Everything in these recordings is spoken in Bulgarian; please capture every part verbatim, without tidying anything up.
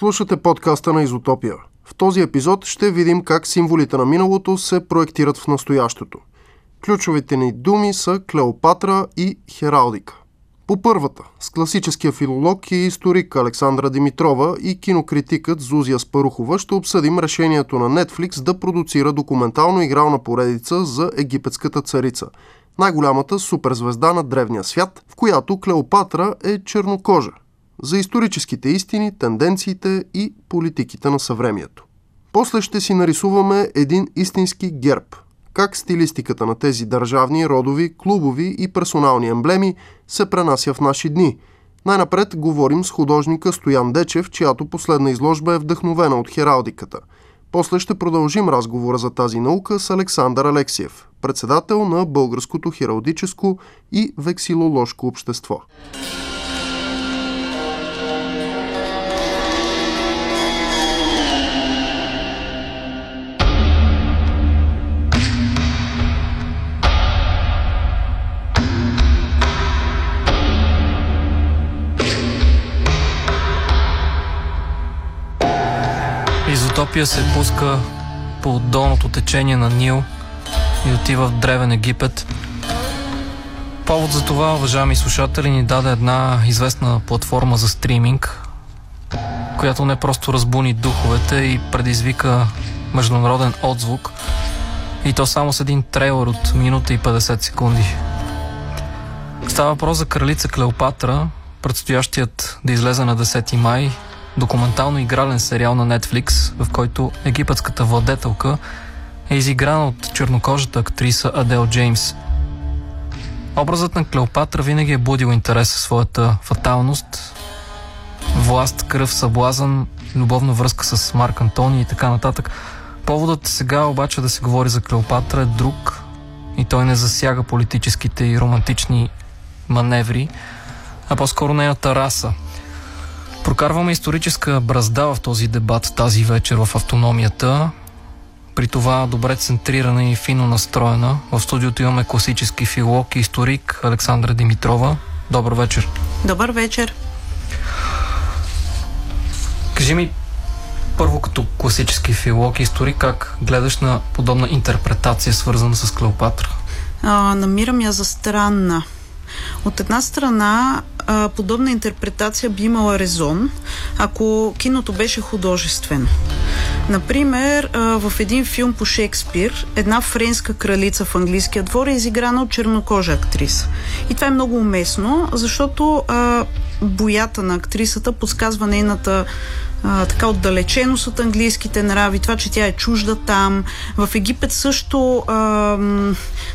Слушате подкаста на Изотопия. В този епизод ще видим как символите на миналото се проектират в настоящето. Ключовите ни думи са Клеопатра и Хералдика. По първата, с класическия филолог и историк Александра Димитрова и кинокритикът Зузи Аспарухова ще обсъдим решението на Netflix да продуцира документално-игрална поредица за египетската царица, най-голямата суперзвезда на древния свят, в която Клеопатра е чернокожа, за историческите истини, тенденциите и политиките на съвремието. После ще си нарисуваме един истински герб, как стилистиката на тези държавни, родови, клубови и персонални емблеми се пренася в наши дни. Най-напред говорим с художника Стоян Дечев, чиято последна изложба е вдъхновена от хералдиката. После ще продължим разговора за тази наука с Александър Алексиев, председател на Българското хералдическо и вексилоложко общество. Изотопия се пуска по долното течение на Нил и отива в Древен Египет. Повод за това, уважаеми слушатели, ни даде една известна платформа за стриминг, която не просто разбуни духовете и предизвика международен отзвук, и то само с един трейлър от минута и петдесет секунди. Става въпрос за кралица Клеопатра, предстоящият да излезе на десети май, документално-игрален сериал на Netflix, в който египетската владетелка е изиграна от чернокожата актриса Адел Джеймс. Образът на Клеопатра винаги е будил интерес със своята фаталност, власт, кръв, съблазън, любовна връзка с Марк Антони и така нататък. Поводът сега обаче да се говори за Клеопатра е друг и той не засяга политическите и романтични маневри, а по-скоро нейната раса. Прокарваме историческа бразда в този дебат тази вечер в автономията. При това добре центрирана и фино настроена. В студиото имаме класически филолог и историк Александра Димитрова. Добър вечер. Добър вечер. Кажи ми, първо като класически филолог и историк, как гледаш на подобна интерпретация, свързана с Клеопатра? А, намирам я за странна. От една страна, подобна интерпретация би имала резон, ако киното беше художествено. Например, в един филм по Шекспир една френска кралица в английския двор е изиграна от чернокожа актриса. И това е много уместно, защото боята на актрисата подсказва нейната а, така отдалеченост от английските нрави, това, че тя е чужда там. В Египет също,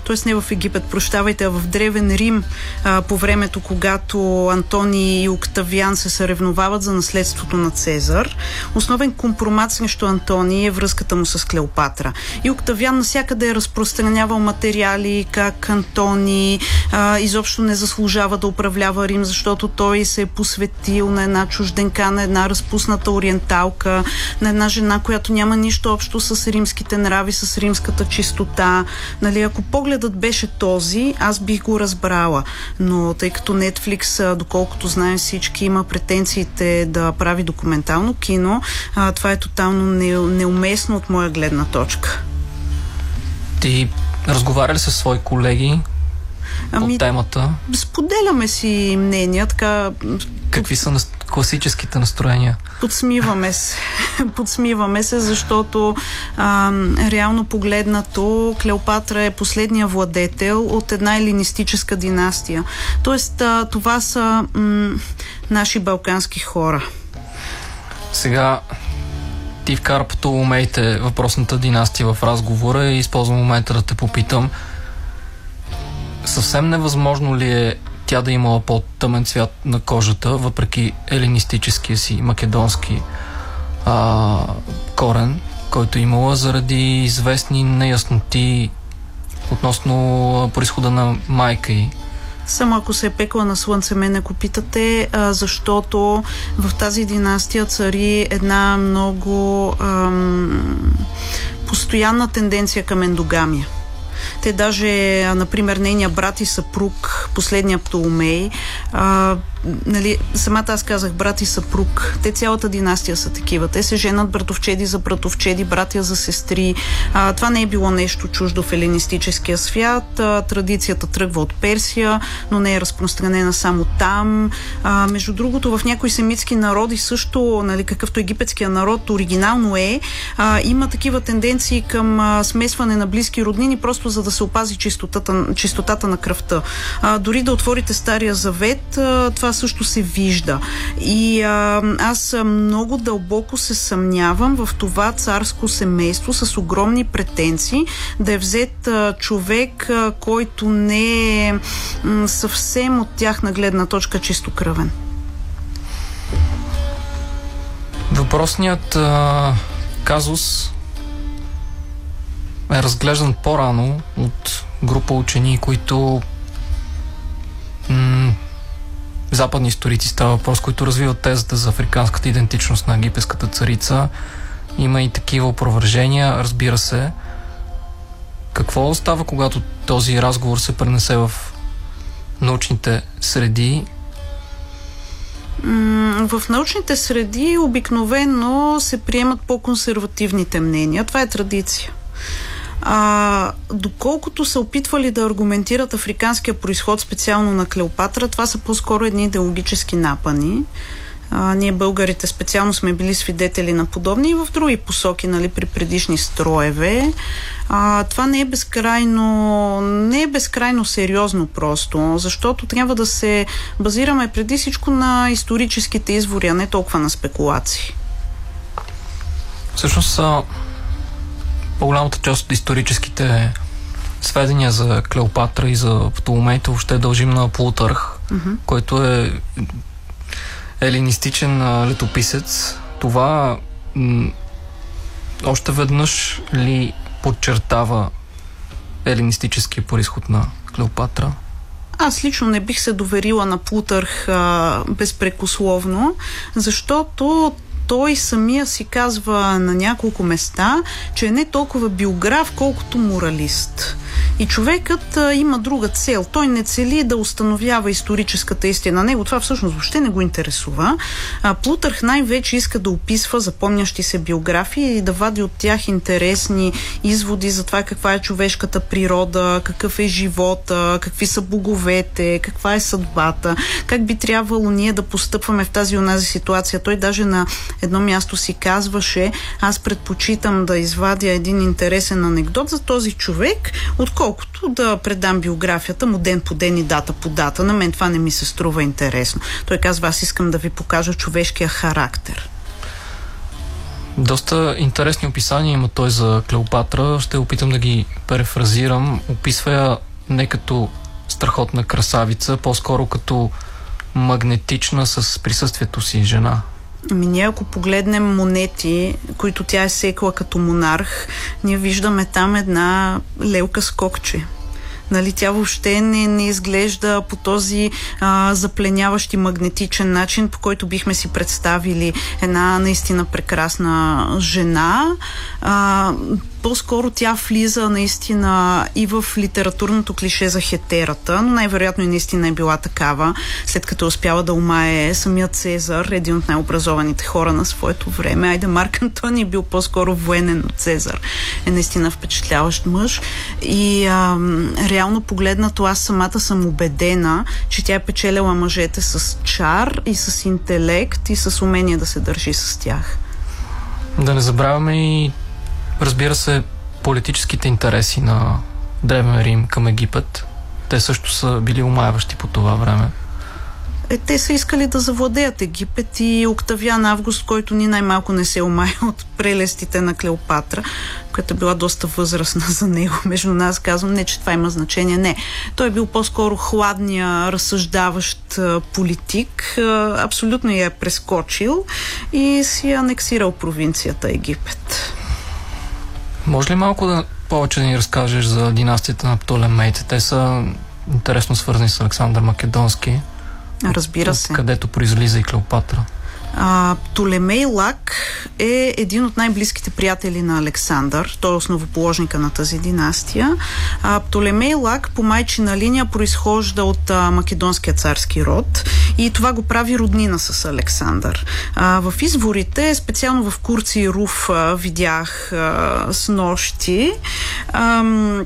т.е. не в Египет, прощавайте, а в Древен Рим, а, по времето, когато Антони и Октавиан се съревновават за наследството на Цезар, основен компромат срещу Антони е връзката му с Клеопатра. И Октавиан навсякъде е разпространявал материали как Антони а, изобщо не заслужава да управлява Рим, защото той се е посветил на една чужденка, на една разпусната ориенталка, на една жена, която няма нищо общо с римските нрави, с римската чистота. Нали, ако погледът беше този, аз бих го разбрала. Но тъй като Netflix, доколкото знаем всички, има претенциите да прави документално кино, а, това е тотално не, неуместно от моя гледна точка. Ти разговаря ли с свои колеги? Ами, темата. Споделяме си мнения, така... Какви са нас... класическите настроения? Подсмиваме се. Подсмиваме се, защото а, реално погледнато Клеопатра е последния владетел от една елинистическа династия. Тоест, а, това са м- наши балкански хора. Сега ти вкара по Птолемеите, въпросната династия, в разговора и използвам момента да те попитам. Съвсем невъзможно ли е тя да имала по-тъмен цвят на кожата, въпреки елинистическия си македонски а, корен, който имала, заради известни неясноти относно произхода на майка ѝ? Само ако се е пекла на слънце, мен ако питате, а, защото в тази династия цари една много ам, постоянна тенденция към ендогамия. Те даже, например, нейният брат и съпруг последния Птолемей. А, нали, самата аз казах брат и съпруг. Те цялата династия са такива. Те се женат братовчеди за братовчеди, братя за сестри. А, това не е било нещо чуждо в еленистическия свят. А, традицията тръгва от Персия, но не е разпространена само там. А, между другото, в някои семитски народи също, нали, какъвто египетския народ оригинално е, а, има такива тенденции към а, смесване на близки роднини, просто за да се опази чистотата, чистотата на кръвта. А, дори да отворите Стария Завет, а, това също се вижда. И а, аз много дълбоко се съмнявам в това царско семейство с огромни претенции да е взет а, човек, а, който не е м- съвсем от тяхна гледна точка чистокръвен. Въпросният а, казус е разглеждан по-рано от група учени, които м- западни историци става въпрос, които развиват тезата за африканската идентичност на египетската царица. Има и такива опровържения, разбира се. Какво става, когато този разговор се пренесе в научните среди? В научните среди обикновено се приемат по-консервативните мнения. Това е традиция. А, доколкото са опитвали да аргументират африканския произход специално на Клеопатра, това са по-скоро едни идеологически напъни. А, ние българите специално сме били свидетели на подобни и в други посоки, нали, при предишни строеве. А, това не е безкрайно, не е безкрайно сериозно просто, защото трябва да се базираме преди всичко на историческите извори, а не толкова на спекулации. Всъщност по-голямата част от историческите сведения за Клеопатра и за Птоломейто въобще дължим на Плутарх, mm-hmm. който е елинистичен летописец. Това м- още веднъж ли подчертава елинистическия произход на Клеопатра? Аз лично не бих се доверила на Плутарх а, безпрекословно, защото той самия си казва на няколко места, че е не толкова биограф, колкото моралист. И човекът а, има друга цел. Той не цели да установява историческата истина. Него това всъщност въобще не го интересува. А, Плутарх най-вече иска да описва запомнящи се биографии и да вади от тях интересни изводи за това каква е човешката природа, какъв е живота, какви са боговете, каква е съдбата, как би трябвало ние да постъпваме в тази и онази ситуация. Той даже на едно място си казваше: аз предпочитам да извадя един интересен анекдот за този човек, отколкото да предам биографията му ден по ден и дата по дата. На мен това не ми се струва интересно. Той казва: аз искам да ви покажа човешкия характер. Доста интересни описания има той за Клеопатра. Ще опитам да ги перефразирам. Описва я не като страхотна красавица, по-скоро като магнетична с присъствието си жена. Ами ние ако погледнем монети, които тя е секла като монарх, ние виждаме там една лелка с кокче. Нали, тя въобще не, не изглежда по този а, запленяващ и магнетичен начин, по който бихме си представили една наистина прекрасна жена. А, по-скоро тя влиза наистина и в литературното клише за хетерата, но най-вероятно и наистина е била такава, след като успяла да умае самия Цезар, един от най-образованите хора на своето време. Айде, Марк Антони е бил по-скоро военен от Цезар. Е наистина впечатляващ мъж. И а, реално погледнато, аз самата съм убедена, че тя е печелила мъжете с чар и с интелект и с умение да се държи с тях. Да не забравяме и, разбира се, политическите интереси на Древен Рим към Египет. Те също са били омайващи по това време. Е, те са искали да завладеят Египет и Октавиан Август, който ни най-малко не се омая от прелестите на Клеопатра, която е била доста възрастна за него. Между нас казвам, не, че това има значение. Не. Той е бил по-скоро хладния, разсъждаващ политик. Абсолютно я е прескочил и си анексирал провинцията Египет. Може ли малко да повече да ни разкажеш за династията на Птолемеите? Те са интересно свързани с Александър Македонски. Разбира се. Където произлиза и Клеопатра. А, Птолемей Лак е един от най-близките приятели на Александър. Той е основоположника на тази династия. А, Птолемей Лак по майчина линия произхожда от а, македонския царски род и това го прави роднина с Александър. А, в изворите, специално в Курций Руф, а, видях а, с нощи. Ам...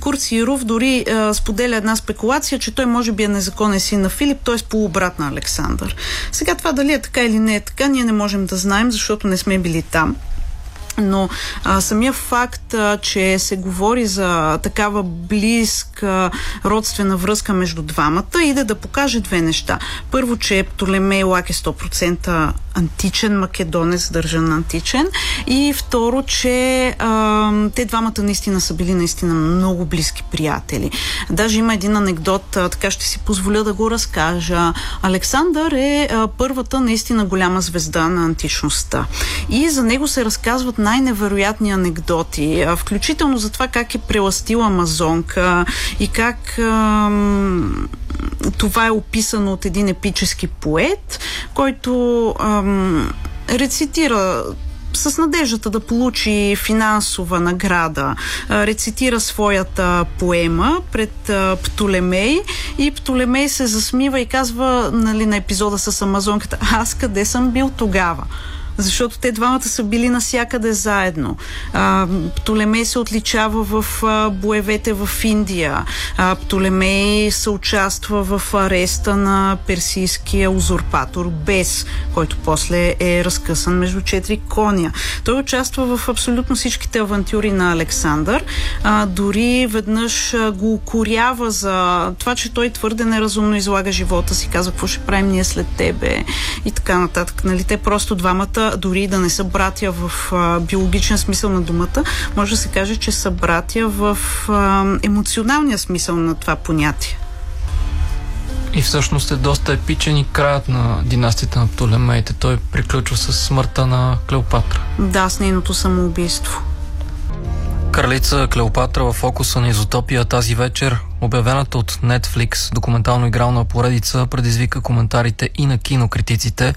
Курций Руф дори а, споделя една спекулация, че той може би е незаконен син на Филип, т.е. полубрат на Александър. Сега това дали е така или не е така, ние не можем да знаем, защото не сме били там. Но а, самия факт, а, че се говори за такава близка родствена връзка между двамата, иде да покаже две неща. Първо, че Птолемей Лак е сто процента античен македонец, държан античен, и второ, че а, те двамата наистина са били наистина много близки приятели. Даже има един анекдот, а, така ще си позволя да го разкажа. Александър е а, първата наистина голяма звезда на античността и за него се разказват най-невероятни анекдоти, а, включително за това как е прелъстила амазонка и как а, това е описано от един епически поет, който ам, рецитира с надеждата да получи финансова награда, рецитира своята поема пред Птолемей и Птолемей се засмива и казва, нали, на епизода с амазонката: "Аз къде съм бил тогава?" Защото те двамата са били насякъде заедно. А, Птолемей се отличава в а, боевете в Индия. А, Птолемей се участва в ареста на персийския узурпатор Бес, който после е разкъсан между четири коня. Той участва в абсолютно всичките авантюри на Александър. А, дори веднъж а, го укорява за това, че той твърде неразумно излага живота си. Казва: "Какво ще правим ние след тебе?" И така нататък. Нали, те просто двамата, дори да не са братя в а, биологичен смисъл на думата, може да се каже, че са братя в а, емоционалния смисъл на това понятие. И всъщност е доста епичен и краят на династията на Птолемеите. Той приключва със смъртта на Клеопатра. Да, с нейното самоубийство. Кралица Клеопатра в фокуса на Изотопия тази вечер. Обявената от Netflix документално-игрална поредица предизвика коментарите и на кинокритиците.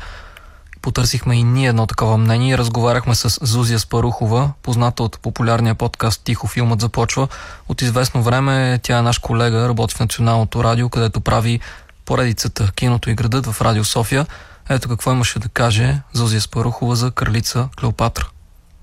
Потърсихме и ние едно такова мнение и разговаряхме с Зузи Аспарухова, позната от популярния подкаст "Тихо филмът започва". От известно време тя е наш колега, работи в Националното радио, където прави поредицата "Киното и градът" в Радио София. Ето какво имаше да каже Зузи Аспарухова за кралица Клеопатра.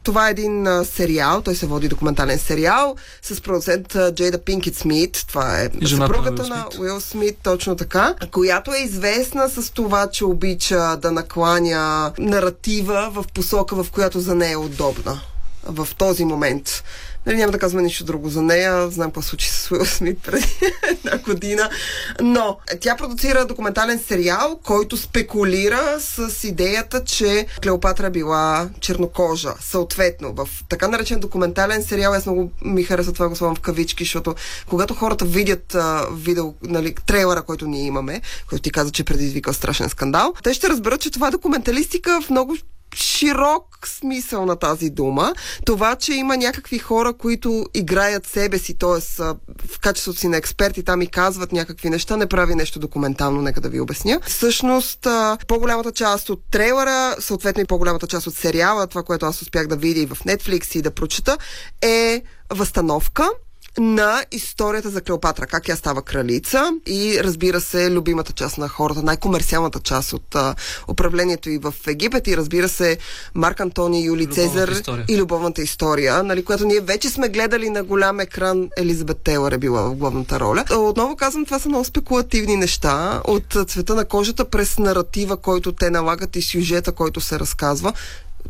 Това е един а, сериал, той се води документален сериал с продуцент Джейда Пинкет Смит, това е съпругата на Уил Смит, точно така, която е известна с това, че обича да накланя наратива в посока, в която за нея е удобна в този момент. Нали, няма да казваме нищо друго за нея. Знам какво случи с Уил Смит преди една година. Но тя продуцира документален сериал, който спекулира с идеята, че Клеопатра била чернокожа. Съответно, в така наречен документален сериал, аз много ми харесва това, го слагам в кавички, защото когато хората видят а, видео, нали, трейлера, който ние имаме, който ти каза, че предизвикал страшен скандал, те ще разберат, че това е документалистика в много широк смисъл на тази дума. Това, че има някакви хора, които играят себе си, т.е. в качеството си на експерти, там и казват някакви неща, не прави нещо документално, нека да ви обясня. Всъщност, по-голямата част от трейлера, съответно и по-голямата част от сериала, това, което аз успях да видя и в Netflix и да прочета, е възстановка на историята за Клеопатра, как я става кралица и, разбира се, любимата част на хората, най-комерциалната част от а, управлението и в Египет и, разбира се, Марк Антони, Юлий Цезар и любовната история, нали, която ние вече сме гледали на голям екран. Елизабет Тейлър е била в главната роля. Отново казвам, това са много спекулативни неща от цвета на кожата през наратива, който те налагат и сюжета, който се разказва.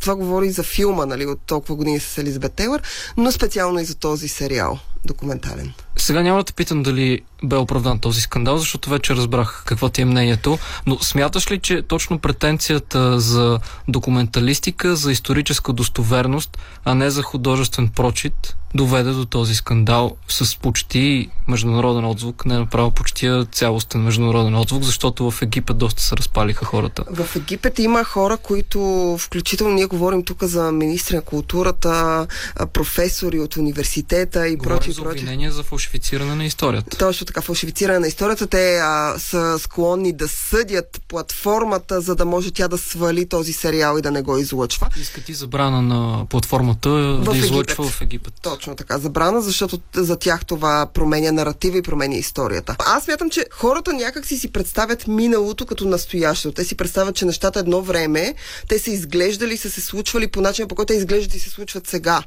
Това говори за филма, нали, от толкова години с Елизабет Тейлър, но специално и за този сериал документален. Сега няма да те питам дали бе оправдан този скандал, защото вече разбрах какво ти е мнението, но смяташ ли, че точно претенцията за документалистика, за историческа достоверност, а не за художествен прочит, доведе до този скандал с почти международен отзвук, не направо почти цялостен международен отзвук, защото в Египет доста се разпалиха хората? В Египет има хора, които, включително ние говорим тук за министри на културата, професори от университета и прочие. Говорим за обвинения за фалшификация фалшифициране на историята. Точно така, фалшифициране на историята. Те а, са склонни да съдят платформата, за да може тя да свали този сериал и да не го излъчва. Искат и забрана на платформата в да излъчва в Египет. Точно така, забрана, защото за тях това променя наратива и променя историята. Аз смятам, че хората някак си си представят миналото като настоящето. Те си представят, че нещата едно време те са изглеждали, са се случвали по начин, по който те изглеждат и се случват сега.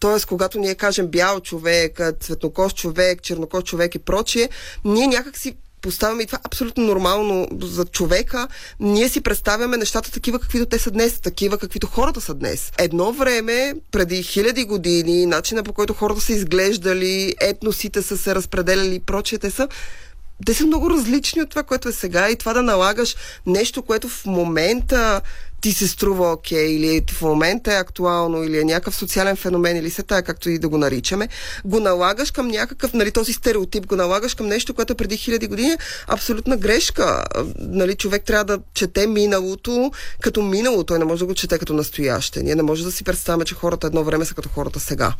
Тоест, когато ние кажем бял човек, цветнокост човек, чернокост човек и прочие, ние някак си поставяме и това абсолютно нормално за човека. Ние си представяме нещата такива, каквито те са днес, такива, каквито хората са днес. Едно време, преди хиляди години, начина по който хората са изглеждали, етносите са се разпределяли и прочие, те са Те са много различни от това, което е сега, и това да налагаш нещо, което в момента ти се струва окей, или в момента е актуално, или е някакъв социален феномен, или се тая, както и да го наричаме, го налагаш към някакъв, нали, този стереотип, го налагаш към нещо, което преди хиляди години е абсолютна грешка. Нали, човек трябва да чете миналото като миналото, той не може да го чете като настояще. Ние не може да си представяме, че хората едно време са като хората сега.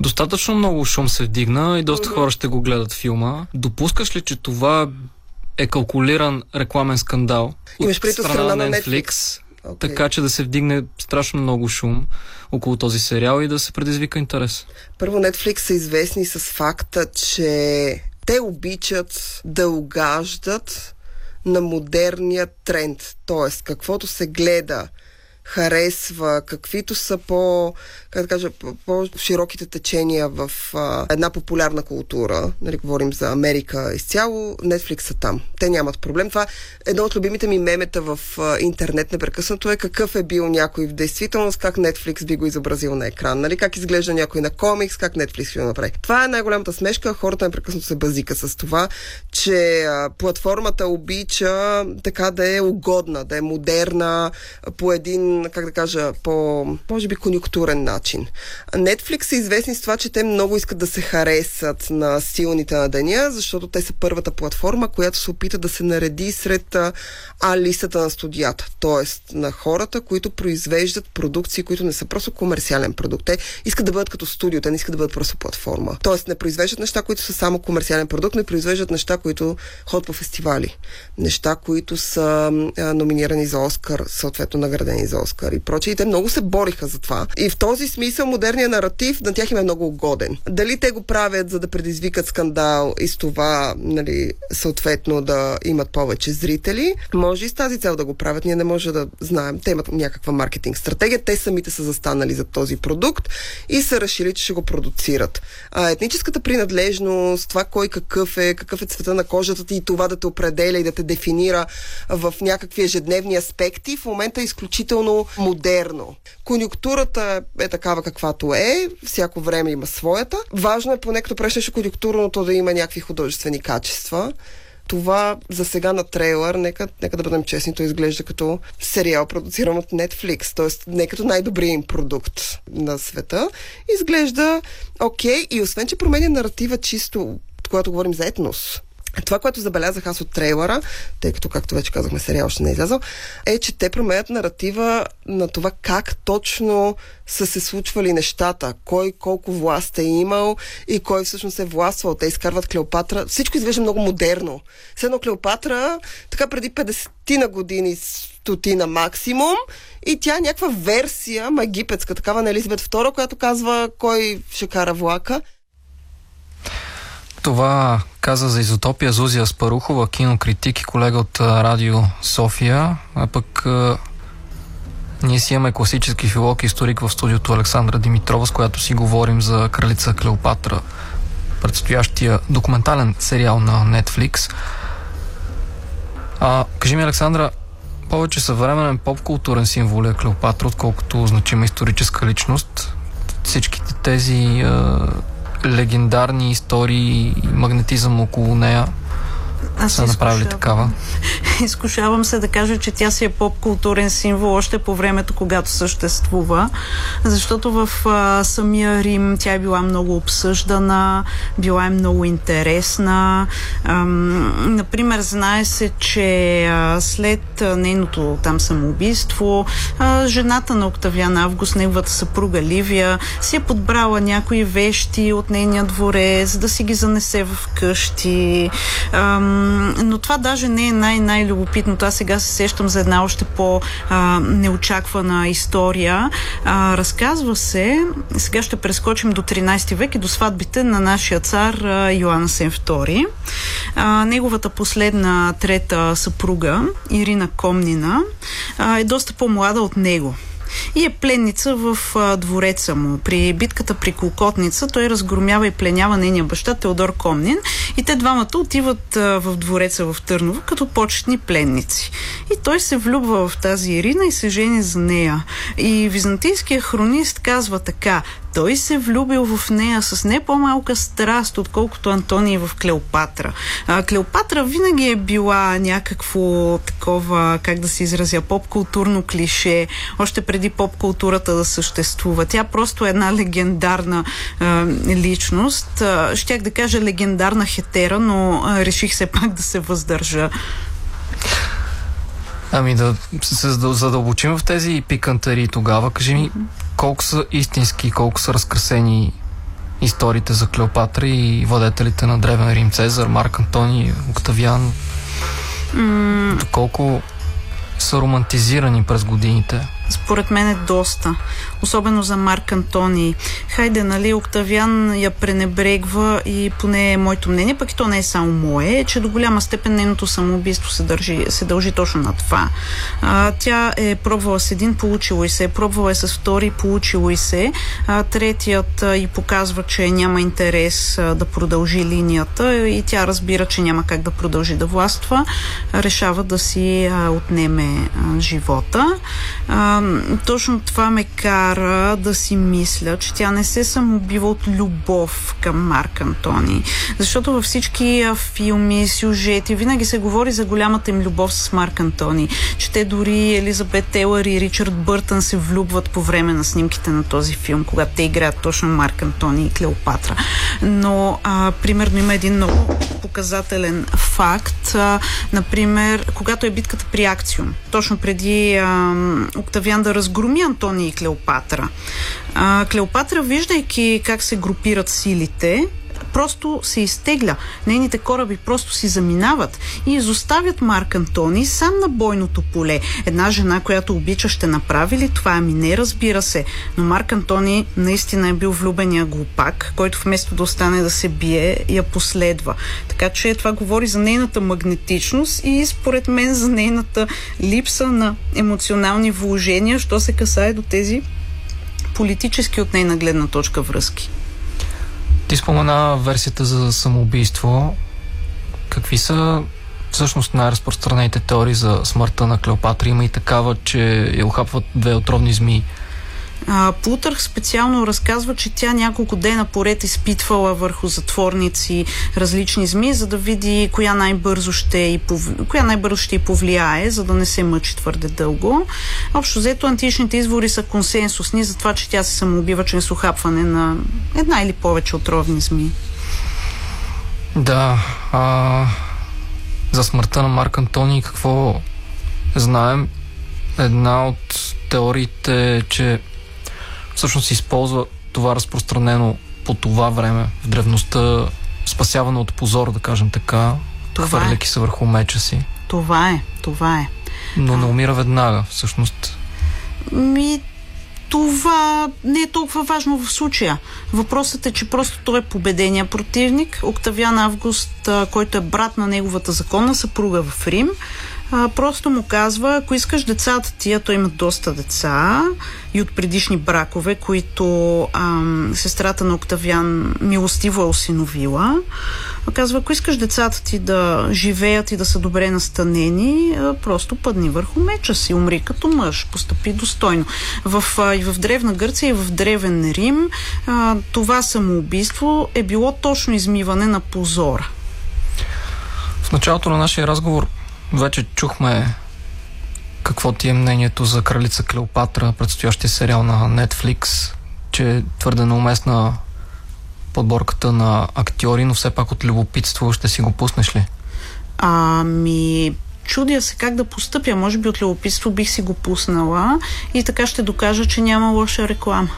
Достатъчно много шум се вдигна и доста хора ще го гледат филма. Допускаш ли, че това е калкулиран рекламен скандал от страна, страна на Netflix, Netflix. Okay. Така че да се вдигне страшно много шум около този сериал и да се предизвика интерес? Първо, Netflix са известни с факта, че те обичат да угаждат на модерния тренд. Тоест, каквото се гледа, харесва, каквито са по, как да кажа, по-широките течения в а, една популярна култура. Нали, говорим за Америка изцяло, Netflix са там. Те нямат проблем. Това едно от любимите ми мемета в а, интернет непрекъснато е какъв е бил някой в действителност, как Netflix би го изобразил на екран. Нали, как изглежда някой на комикс, как Netflix ще го направи. Това е най-голямата смешка. Хората непрекъснато се базика с това, че а, платформата обича така да е угодна, да е модерна, по един, как да кажа, по, може би, конюнктурен начин. Netflix са известни с това, че те много искат да се харесат на силните на деня, защото те са първата платформа, която се опита да се нареди сред А-листата на студията. Тоест на хората, които произвеждат продукции, които не са просто комерциален продукт. Те искат да бъдат като студио, те не искат да бъдат просто платформа. Тоест не произвеждат неща, които са само комерциален продукт, но произвеждат неща, които ходят по фестивали. Неща, които са а, номинирани за Оскар, съответно наградени за Оскар и прочее. И те много се бориха за това. И в този смисъл модерният наратив на тях им е много угоден. Дали те го правят, за да предизвикат скандал и с това, нали, съответно да имат повече зрители, може и с тази цел да го правят. Ние не може да знаем. Те имат някаква маркетинг стратегия. Те самите са застанали за този продукт и са решили, че ще го продуцират. А етническата принадлежност, това кой какъв е, какъв е цвета на кожата ти и това да те определя и да те дефинира в някакви ежедневни аспекти, в момента е изключително модерно. Конюнктурата е такава каквато е, всяко време има своята. Важно е поне като прещеше конюнктурното да има някакви художествени качества. Това за сега на трейлър, нека, нека да бъдем честни, то изглежда като сериал, продуциран от Netflix, т.е. не като най-добрият им продукт на света. Изглежда окей, и освен, че променя наратива чисто, когато говорим за етнос. Това, което забелязах аз от трейлера, тъй като, както вече казахме, сериал още не е излязъл, е, че те променят наратива на това как точно са се случвали нещата, кой колко власт е имал и кой всъщност е властвал. Те изкарват Клеопатра. Всичко изглежда много модерно. С едно Клеопатра, така преди петдесетина години, стотина максимум, и тя е някаква версия, египетска, такава на Елизабет втора, която казва кой ще кара влака. Това каза за Изотопия Зузи Аспарухова, кинокритик и колега от Радио София. А пък а, ние си имаме класически филолог и историк в студиото Александра Димитрова, с която си говорим за Кралица Клеопатра, предстоящия документален сериал на Netflix. А, кажи ми, Александра, повече съвременен поп-културен символ е Клеопатра, отколкото значима историческа личност. Всичките тези а, легендарни истории и магнетизъм около нея Аз са направили изкушавам. такава. Изкушавам се да кажа, че тя си е поп-културен символ още по времето, когато съществува, защото в а, самия Рим тя е била много обсъждана, била е много интересна. Ам, например, знае се, че а, след а, нейното там самоубийство, а, жената на Октавиан Август, неговата съпруга Ливия, си е подбрала някои вещи от нейния дворец, да си ги занесе в къщи. Ам, но това даже не е най-най-любопитното. Аз сега се сещам за една още по-неочаквана история. А, разказва се, сега ще прескочим до тринайсети век и до сватбите на нашия цар Йоан Асен втори. А, неговата последна трета съпруга, Ирина Комнина, а, е доста по-млада от него и е пленница в а, двореца му. При битката при Клокотница той разгромява и пленява нейния баща Теодор Комнин и те двамата отиват а, в двореца в Търново като почетни пленници. И той се влюбва в тази Ирина и се жени за нея. И византийският хронист казва така: той се влюбил в нея с не по-малка страст, отколкото Антоний в Клеопатра. А, Клеопатра винаги е била някакво такова, как да се изразя, поп-културно клише, още преди поп-културата да съществува. Тя просто е една легендарна а, личност. А, щях да кажа легендарна хетера, но а, реших се пак да се въздържа. Ами да се задълбочим в тези пикантари тогава. Кажи ми, колко са истински, колко са разкрасени историите за Клеопатра и владетелите на Древен Рим, Цезар, Марк Антони, Октавиан? Mm. Доколко са романтизирани през годините? Според мен е доста. Особено за Марк Антони. Хайде, нали, Октавиан я пренебрегва и поне моето мнение, пък и то не е само мое, че до голяма степен нейното самоубийство се дължи, се дължи точно на това. А, тя е пробвала с един, получило и се, пробвала е с втори, получило и се. А, третият а, и показва, че няма интерес а, да продължи линията и тя разбира, че няма как да продължи да властва. А, решава да си а, отнеме а, живота. А, Точно това ме кара да си мисля, че тя не се самоубива от любов към Марк Антони. Защото във всички филми, сюжети, винаги се говори за голямата им любов с Марк Антони. Че те дори Елизабет Тейлър и Ричард Бъртън се влюбват по време на снимките на този филм, когато те играят точно Марк Антони и Клеопатра. Но, а, примерно, има един много показателен факт. А, например, когато е битката при Акциум, точно преди а, Октавиан да разгроми Антони и Клеопатра. А, Клеопатра, виждайки как се групират силите, просто се изтегля. Нейните кораби просто си заминават и изоставят Марк Антони сам на бойното поле. Една жена, която обича, ще направи ли това? Ами не, разбира се. Но Марк Антони наистина е бил влюбения глупак, който вместо да остане да се бие, я последва. Така че това говори за нейната магнетичност и според мен за нейната липса на емоционални вложения, що се касае до тези политически от нейна гледна точка връзки. Ти спомена версията за самоубийство. Какви са всъщност най-разпространените теории за смъртта на Клеопатра? Има и такава, че я ухапват две отровни змии. А, Плутарх специално разказва, че тя няколко дена поред изпитвала върху затворници различни змии, за да види коя най-бързо ще и, пов... коя най-бързо ще и повлияе, за да не се мъчи твърде дълго. Общо взето, античните извори са консенсусни за това, че тя се самоубива чрез ухапване на една или повече отровни змии. Да. А... За смъртта на Марк Антони какво знаем? Една от теориите е, че всъщност се използва това разпространено по това време в древността спасяване от позор, да кажем така, хвърляки е. се върху меча си. Това е, това е. Но не умира веднага, всъщност. Ми... Това не е толкова важно в случая. Въпросът е, че просто той е победения противник. Октавиан Август, който е брат на неговата законна съпруга в Рим, просто му казва: ако искаш децата ти, а той има доста деца и от предишни бракове, които ам, сестрата на Октавиан милостиво е осиновила, казва: ако искаш децата ти да живеят и да са добре настанени, просто падни върху меча си, умри като мъж, постъпи достойно. В, и в Древна Гърция, и в Древен Рим а, това самоубийство е било точно измиване на позора. В началото на нашия разговор вече чухме какво ти е мнението за Кралица Клеопатра, предстоящия сериал на Netflix, че е твърде неуместна подборката на актьори, но все пак от любопитство ще си го пуснеш ли? Ами... Чудя се как да постъпя. Може би от любопитство бих си го пуснала и така ще докажа, че няма лоша реклама.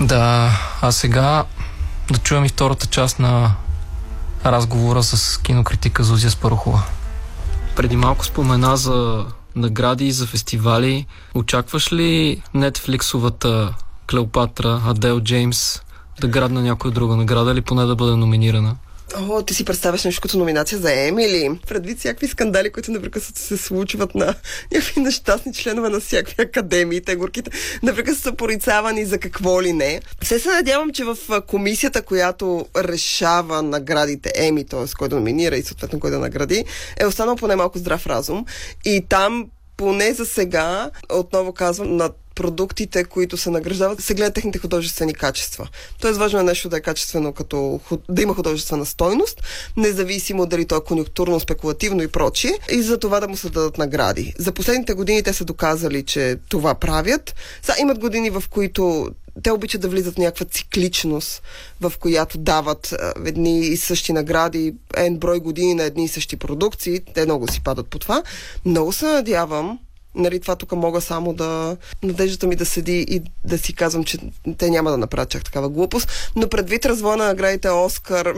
Да, а сега да чуем и втората част на разговора с кинокритика Зузи Аспарухова. Преди малко спомена за награди и за фестивали. Очакваш ли Netflix-овата Клеопатра, Адел Джеймс, да грабне някоя друга награда или поне да бъде номинирана? О, ти си представяш нещо като номинация за Еми ли? Предвид всякакви скандали, които непрекъснато се случват на някакви нещастни членове на всякакви академии, те горките непрекъснато са порицавани за какво ли не. Все се надявам, че в комисията, която решава наградите Еми, т.е. кой да номинира и съответно кой да награди, е останал поне малко здрав разум. И там, поне за сега, отново казвам, на продуктите, които се награждават, се гледат техните художествени качества. Тоест важно е нещо да е качествено, като да има художествена стойност, независимо дали то е конюнктурно, спекулативно и прочие, и за това да му се дадат награди. За последните години те са доказали, че това правят. Са, имат години, в които те обичат да влизат в някаква цикличност, в която дават едни и същи награди, ен брой години на едни и същи продукции. Те много си падат по това. Много се надявам, нали, това тук мога само да... Надеждата ми да седи и да си казвам, че те няма да направят чак такава глупост. Но предвид развоя на наградите Оскар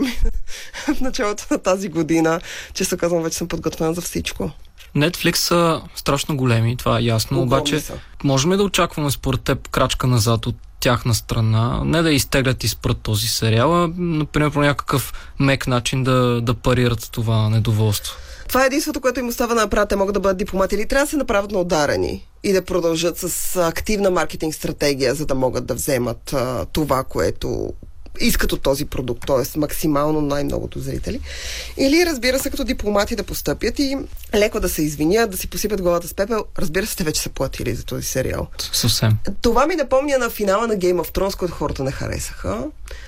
в началото на тази година, често казвам, вече съм подготвена за всичко. Netflix са страшно големи, това е ясно. Огромни обаче са. Можем ли да очакваме според теб крачка назад от тяхна страна? Не да изтеглят и спрат този сериал, а например по някакъв мек начин да, да парират това недоволство. Това е единството, което им остава да направят. Те могат да бъдат дипломати или трябва да се направят на ударени и да продължат с активна маркетинг стратегия, за да могат да вземат а, това, което искат от този продукт, т.е. максимално най-многото зрители. Или, разбира се, като дипломати да постъпят и леко да се извинят, да си посипят главата с пепел. Разбира се, те вече са платили за този сериал. Съвсем. Това ми напомня на финала на Game of Thrones, който хората не харесаха.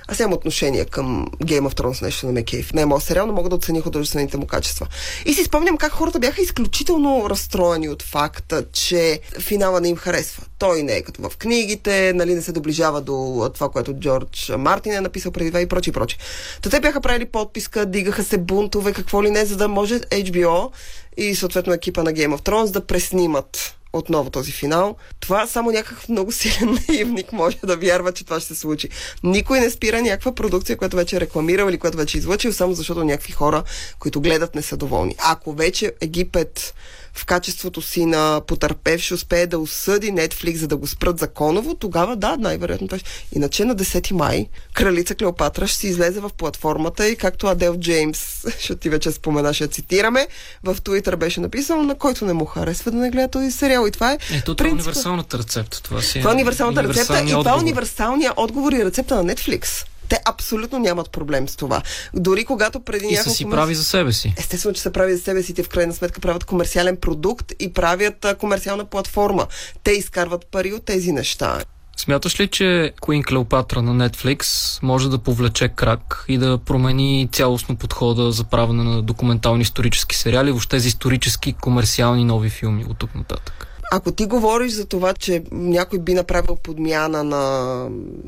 Аз имам отношение към Game of Thrones, нещо на Мекейф. Не е моят сериал, но мога да оценя художествените му качества. И си спомням как хората бяха изключително разстроени от факта, че финала не им харесва. Той не е като в книгите, нали, не се доближава до това, което Джордж Мартин е написал преди това и прочи, прочи. Та те бяха правили подписка, дигаха се бунтове, какво ли не, за да може Ейч Би О и съответно екипа на Game of Thrones да преснимат отново този финал. Това само някакъв много силен наивник може да вярва, че това ще се случи. Никой не спира някаква продукция, която вече е рекламирал или която вече е излъчил, само защото някакви хора, които гледат, не са доволни. Ако вече Египет в качеството си на потърпевши успее да осъди Netflix, за да го спрат законово, тогава да, най-вероятно това. Иначе на десети май Кралица Клеопатра ще си излезе в платформата и както Адел Джеймс, ще ти вече спомена, ще цитираме, в Twitter беше написано, на който не му харесва да не гледа този сериал. И това е... Ето това е универсалната рецепта. Това си е това универсалната рецепта и това е универсалният отговор и рецепта на Netflix. Те абсолютно нямат проблем с това. Дори когато преди няколко... И се си комер... прави за себе си. Естествено, че се прави за себе си. Те в крайна сметка правят комерциален продукт и правят а, комерциална платформа. Те изкарват пари от тези неща. Смяташ ли, че Куин Клеопатра на Netflix може да повлече крак и да промени цялостно подхода за правене на документални исторически сериали, въобще за исторически комерциални нови филми от тук нататък? Ако ти говориш за това, че някой би направил подмяна на,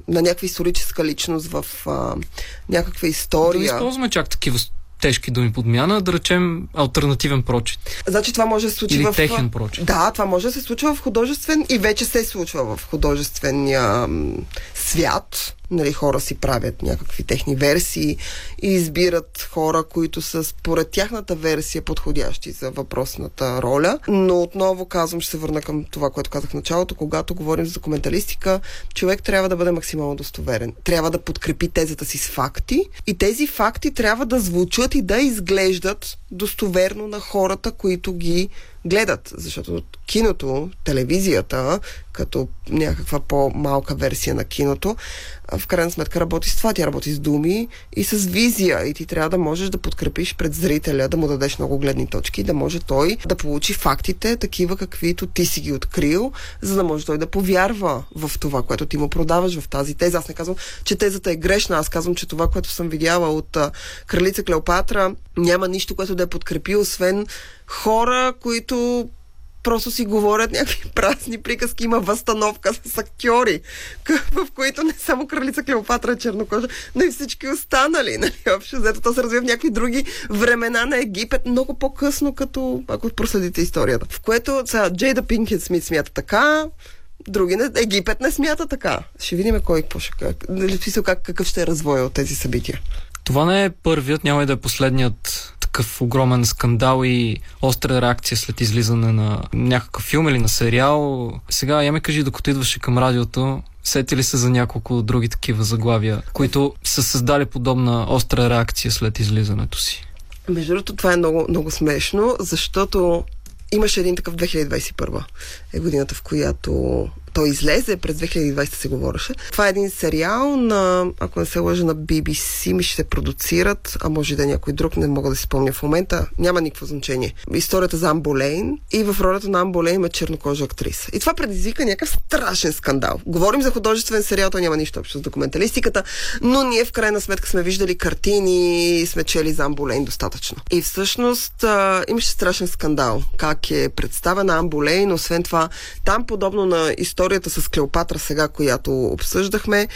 на някаква историческа личност в а, някаква история... Да използваме чак такива тежки думи подмяна, да речем алтернативен прочит. Значи това може да се случи или в... техен прочит. Да, това може да се случва в художествен и вече се случва в художествения свят. Нали, хора си правят някакви техни версии и избират хора, които са според тяхната версия подходящи за въпросната роля. Но отново казвам, ще се върна към това, което казах в началото, когато говорим за документалистика, човек трябва да бъде максимално достоверен. Трябва да подкрепи тезата си с факти и тези факти трябва да звучат и да изглеждат достоверно на хората, които ги гледат, защото киното, телевизията, като някаква по-малка версия на киното, в крайна сметка работи с това. Тя работи с думи и с визия. И ти трябва да можеш да подкрепиш пред зрителя, да му дадеш много гледни точки, да може той да получи фактите, такива каквито ти си ги открил, за да може той да повярва в това, което ти му продаваш, в тази теза. Аз не казвам, че тезата е грешна. Аз казвам, че това, което съм видяла от кралица Клеопатра, няма нищо, което да е подкрепи, освен хора, които просто си говорят някакви празни приказки. Има възстановка с актьори, в които не само кралица Клеопатра е чернокожа, но и всички останали. Нали? Общо, зато то се развива в някакви други времена на Египет, много по-късно, като ако проследите историята. В което са Джейда Пинкет Смит смята така, други не, Египет не смята така. Ще видим кой какво ще как, какъв ще е развоя от тези събития. Това не е първият, няма и да е последният такъв огромен скандал и остра реакция след излизане на някакъв филм или на сериал. Сега, я ми кажи, докато идваше към радиото, сети ли се за няколко други такива заглавия, които са създали подобна остра реакция след излизането си? Между другото, това е много, много смешно, защото имаше един такъв две хиляди двадесет и първа е годината, в която той излезе, през две хиляди и двадесета се говореше. Това е един сериал на, ако не се лъжа, на Би Би Си, ми ще се продуцират, а може да е някой друг, не мога да си спомня в момента, няма никакво значение. Историята за Ан Болейн, и в ролята на Ан Болейн има чернокожа актриса. И това предизвика някакъв страшен скандал. Говорим за художествен сериал, той няма нищо общо с документалистиката, но ние в крайна сметка сме виждали картини и сме чели за Ан Болейн достатъчно. И всъщност а, имаше страшен скандал. Как е представена Ан Болейн, освен това, там подобно на историята с Клеопатра сега, която обсъждахме,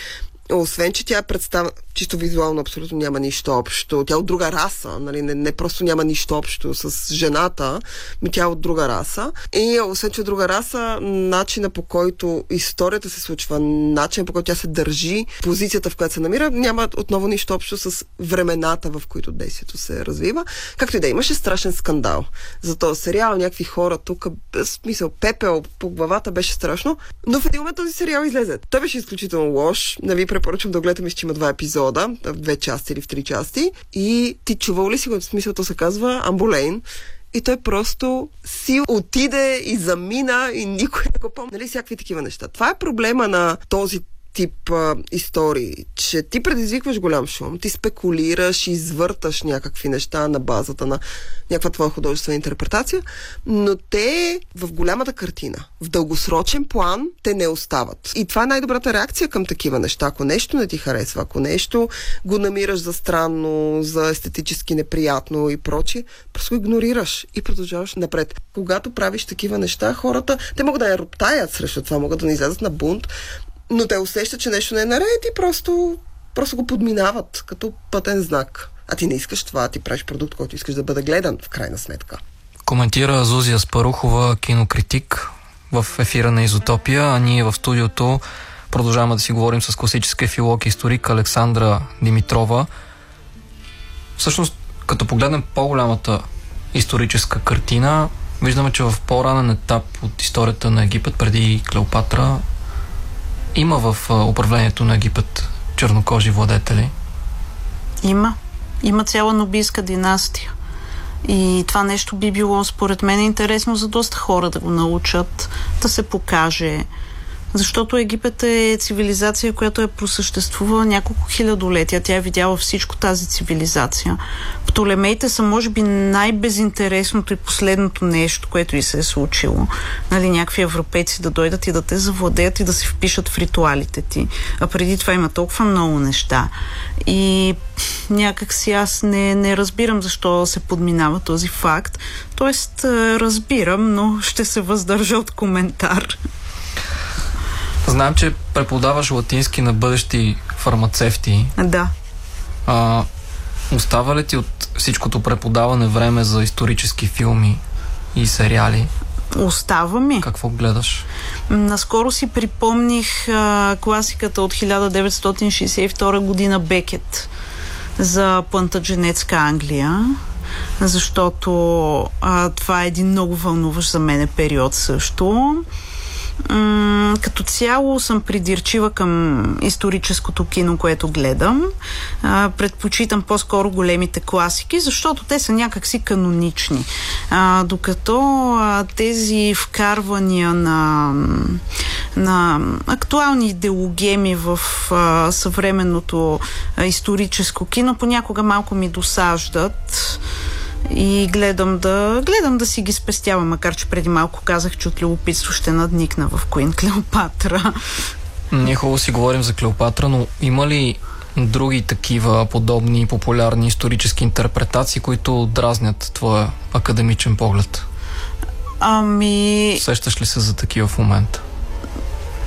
освен че тя е представена чисто визуално, абсолютно няма нищо общо. Тя е от друга раса, нали? не, не просто няма нищо общо с жената, ми тя е от друга раса. И освен че от друга раса, начина по който историята се случва, начинът по който тя се държи, позицията в която се намира, няма отново нищо общо с времената, в които действието се развива. Както и да, имаше страшен скандал за този сериал, някакви хора тук, смисъл, пепел по главата, беше страшно. Но в един момент този сериал излезе. Той беше изключително лош, не ви препоръчвам да гледате, мисля, че има два епизода. В две части или в три части. И ти чувал ли си, в смисъл, то се казва Ан Болейн. И той просто си отиде и замина и никой не го помня. Нали, всякакви такива неща. Това е проблема на този тип а, истории, че ти предизвикваш голям шум, ти спекулираш, извърташ някакви неща на базата на някаква твоя художествена интерпретация, но те в голямата картина, в дългосрочен план, те не остават. И това е най-добрата реакция към такива неща. Ако нещо не ти харесва, ако нещо го намираш за странно, за естетически неприятно и прочие, просто игнорираш и продължаваш напред. Когато правиш такива неща, хората, те могат да я роптаят срещу това, могат да не излязат на бунт, но те усещат, че нещо не е наред и просто, просто го подминават като пътен знак. А ти не искаш това, ти правиш продукт, който искаш да бъде гледан, в крайна сметка. Коментира Зузи Аспарухова, кинокритик, в ефира на Изотопия, а ние в студиото продължаваме да си говорим с класическия филолог и историк Александра Димитрова. Всъщност, като погледнем по-голямата историческа картина, виждаме, че в по-ранен етап от историята на Египет преди Клеопатра има в управлението на Египет чернокожи владетели? Има. Има цяла нубийска династия. И това нещо би било, според мен, интересно за доста хора да го научат, да се покаже. Защото Египет е цивилизация, която е просъществувала няколко хилядолетия. Тя е видяла всичко тази цивилизация. Птолемеите са, може би, най-безинтересното и последното нещо, което и се е случило. Нали, някакви европейци да дойдат и да те завладеят и да се впишат в ритуалите ти. А преди това има толкова много неща. И някак си аз не, не разбирам защо се подминава този факт. Тоест, разбирам, но ще се въздържа от коментар. Знам, че преподаваш латински на бъдещи фармацевти. Да. А, остава ли ти от всичкото преподаване време за исторически филми и сериали? Остава ми. Какво гледаш? Наскоро си припомних а, класиката от хиляда деветстотин шейсет и втора година Бекет за плантагенетска Англия, защото а, това е един много вълнуващ за мен период също. Като като цяло съм придирчива към историческото кино, което гледам. А, предпочитам по-скоро големите класики, защото те са някакси канонични. А, докато а, тези вкарвания на, на актуални идеологеми в а, съвременното а, историческо кино понякога малко ми досаждат. И гледам да, гледам да си ги спестявам, макар че преди малко казах, че от любопитство ще надникна в Куин Клеопатра. Ние хубаво си говорим за Клеопатра, но има ли други такива подобни популярни исторически интерпретации, които дразнят твоя академичен поглед? Ами... Сещаш ли се за такива в момента?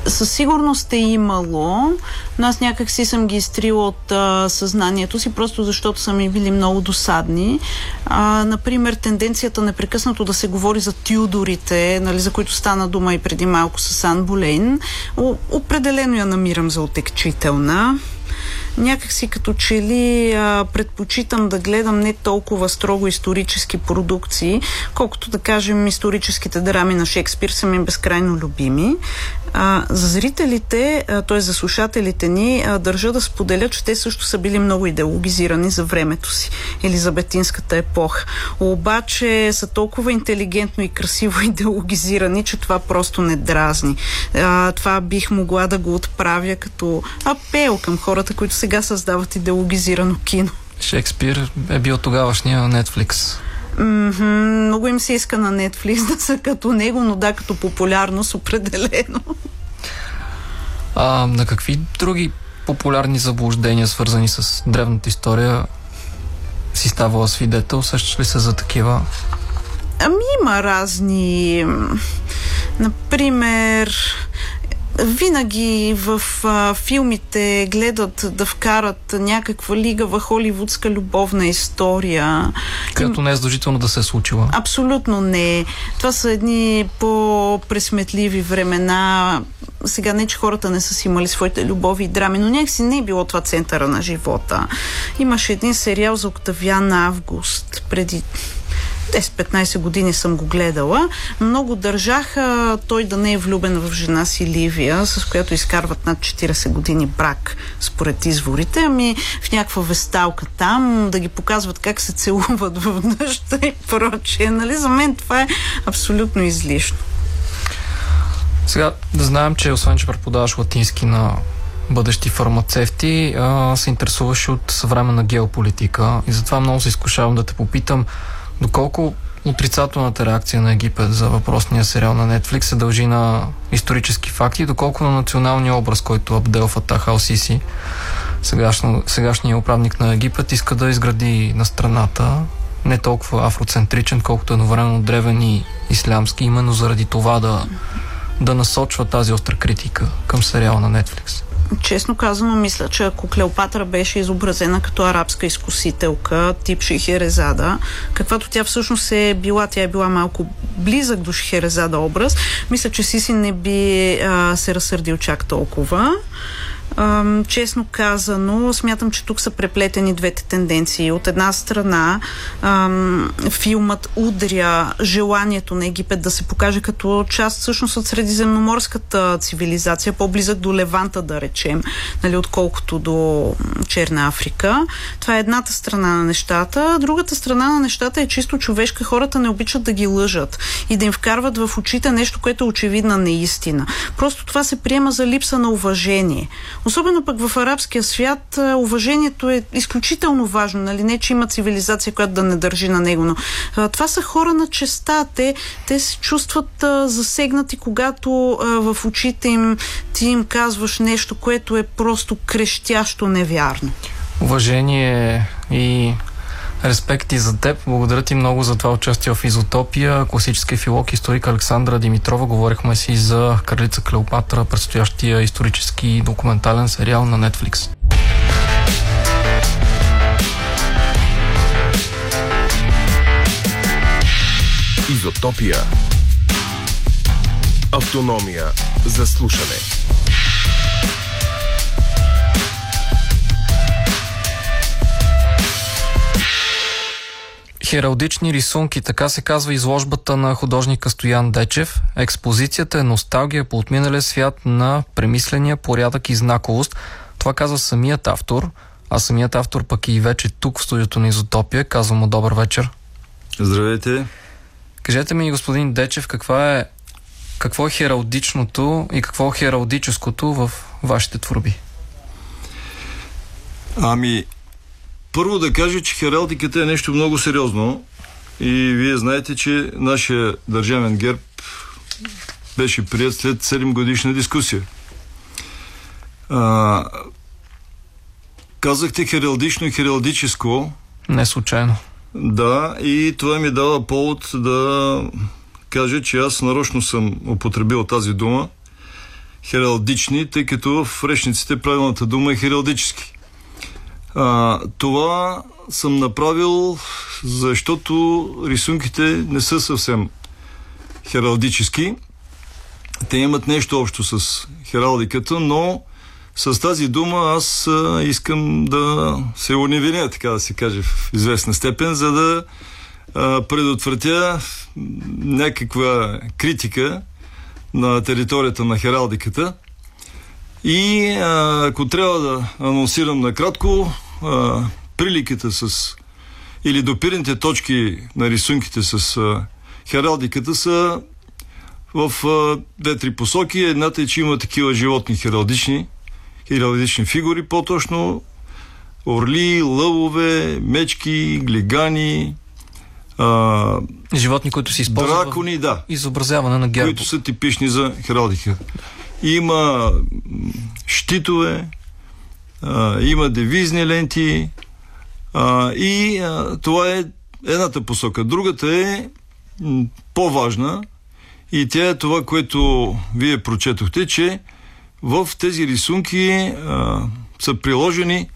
Със сигурност е имало, но аз някак си съм ги изтрила от а, съзнанието си, просто защото са ми били много досадни. А, например, тенденцията непрекъснато да се говори за Тюдорите, нали, за които стана дума и преди малко с Ан Болейн, О, определено я намирам за отекчителна. Някак си като че ли а, предпочитам да гледам не толкова строго исторически продукции, колкото да кажем историческите драми на Шекспир са ми безкрайно любими. А, за зрителите, т.е. за слушателите ни, а, държа да споделя, че те също са били много идеологизирани за времето си, елизабетинската епоха. Обаче са толкова интелигентно и красиво идеологизирани, че това просто не дразни. А, това бих могла да го отправя като апел към хората, които сега създават идеологизирано кино. Шекспир е бил тогавашния Netflix. Mm-hmm, много им се иска на Netflix да са като него, но да, като популярност определено. А на какви други популярни заблуждения, свързани с древната история, си ставала свидетел? Сещаш ли се за такива? Ами има разни. Например... Винаги в а, филмите гледат да вкарат някаква лигава холивудска любовна история. Която не е задължително да се е случила. Абсолютно не. Това са едни по-пресметливи времена. Сега не, че хората не са си имали своите любови и драми, но някакси не е било това центъра на живота. Имаше един сериал за Октавиан Август преди... десет-петнайсет години съм го гледала. Много държаха той да не е влюбен в жена си Ливия, с която изкарват над четирийсет години брак, според изворите. Ами в някаква весталка там да ги показват как се целуват в нощта и прочее. Нали? За мен това е абсолютно излишно. Сега да знаем, че освен, че преподаваш латински на бъдещи фармацевти, а, се интересуваш от съвременна геополитика и затова много се изкушавам да те попитам доколко отрицателната реакция на Египет за въпросния сериал на Netflix се дължи на исторически факти, доколко на националния образ, който Абдел Фатах Ал-Сиси, сегашно, сегашният управник на Египет, иска да изгради на страната, не толкова афроцентричен, колкото едновременно древен и ислямски, именно заради това да, да насочва тази остра критика към сериала на Netflix. Честно казано, мисля, че ако Клеопатра беше изобразена като арабска изкусителка, тип Шехерезада, каквато тя всъщност е била, тя е била малко близък до Шехерезада образ, мисля, че Сиси не би а, се разсърдил чак толкова. Честно казано, смятам, че тук са преплетени двете тенденции. От една страна филмът удря желанието на Египет да се покаже като част всъщност от средиземноморската цивилизация, по-близък до Леванта, да речем, нали, отколкото до Черна Африка. Това е едната страна на нещата. Другата страна на нещата е чисто човешка. Хората не обичат да ги лъжат и да им вкарват в очите нещо, което е очевидна неистина. Просто това се приема за липса на уважение. Особено пък в арабския свят уважението е изключително важно. Нали? Не, че има цивилизация, която да не държи на него, но а, това са хора на честа. Те, те се чувстват а, засегнати, когато а, в очите им ти им казваш нещо, което е просто крещящо невярно. Уважение и респекти за теб. Благодаря ти много за това участие в Изотопия. Класически филолог, историк Александра Димитрова. Говорихме си за Кралица Клеопатра, предстоящия исторически документален сериал на Netflix. Изотопия. Автономия за слушане. Хералдични рисунки, така се казва изложбата на художника Стоян Дечев. Експозицията е носталгия по отминалия свят на премисления порядък и знаковост. Това казва самият автор, а самият автор пък е и вече тук в студиото на Изотопия. Казва му добър вечер. Здравейте. Кажете ми, господин Дечев, каква е, какво е хералдичното и какво е хералдическото в вашите творби? Ами, първо да кажа, че хералдиката е нещо много сериозно и вие знаете, че нашия държавен герб беше прият след седемгодишна дискусия. А, казахте хералдично и хералдическо. Не случайно. Да, и това ми дава повод да кажа, че аз нарочно съм употребил тази дума хералдични, тъй като в речниците правилната дума е хералдически. А, това съм направил, защото рисунките не са съвсем хералдически. Те имат нещо общо с хералдиката, но с тази дума аз а, искам да се уневиня, така да се каже, в известна степен, за да а, предотвратя някаква критика на територията на хералдиката. И а, ако трябва да анонсирам накратко, а, приликите с или допирните точки на рисунките с а, хералдиката са в а, две-три посоки. Едната е, че има такива животни хералдични, хералдични фигури, по-точно орли, лъвове, мечки, глигани, а, животни, които се използват дракони, да, изобразяване на герба, които са типични за хералдика. Има щитове, а, има девизни ленти, а, и а, това е едната посока. Другата е м, по-важна и тя е това, което вие прочетохте, че в тези рисунки а, са приложени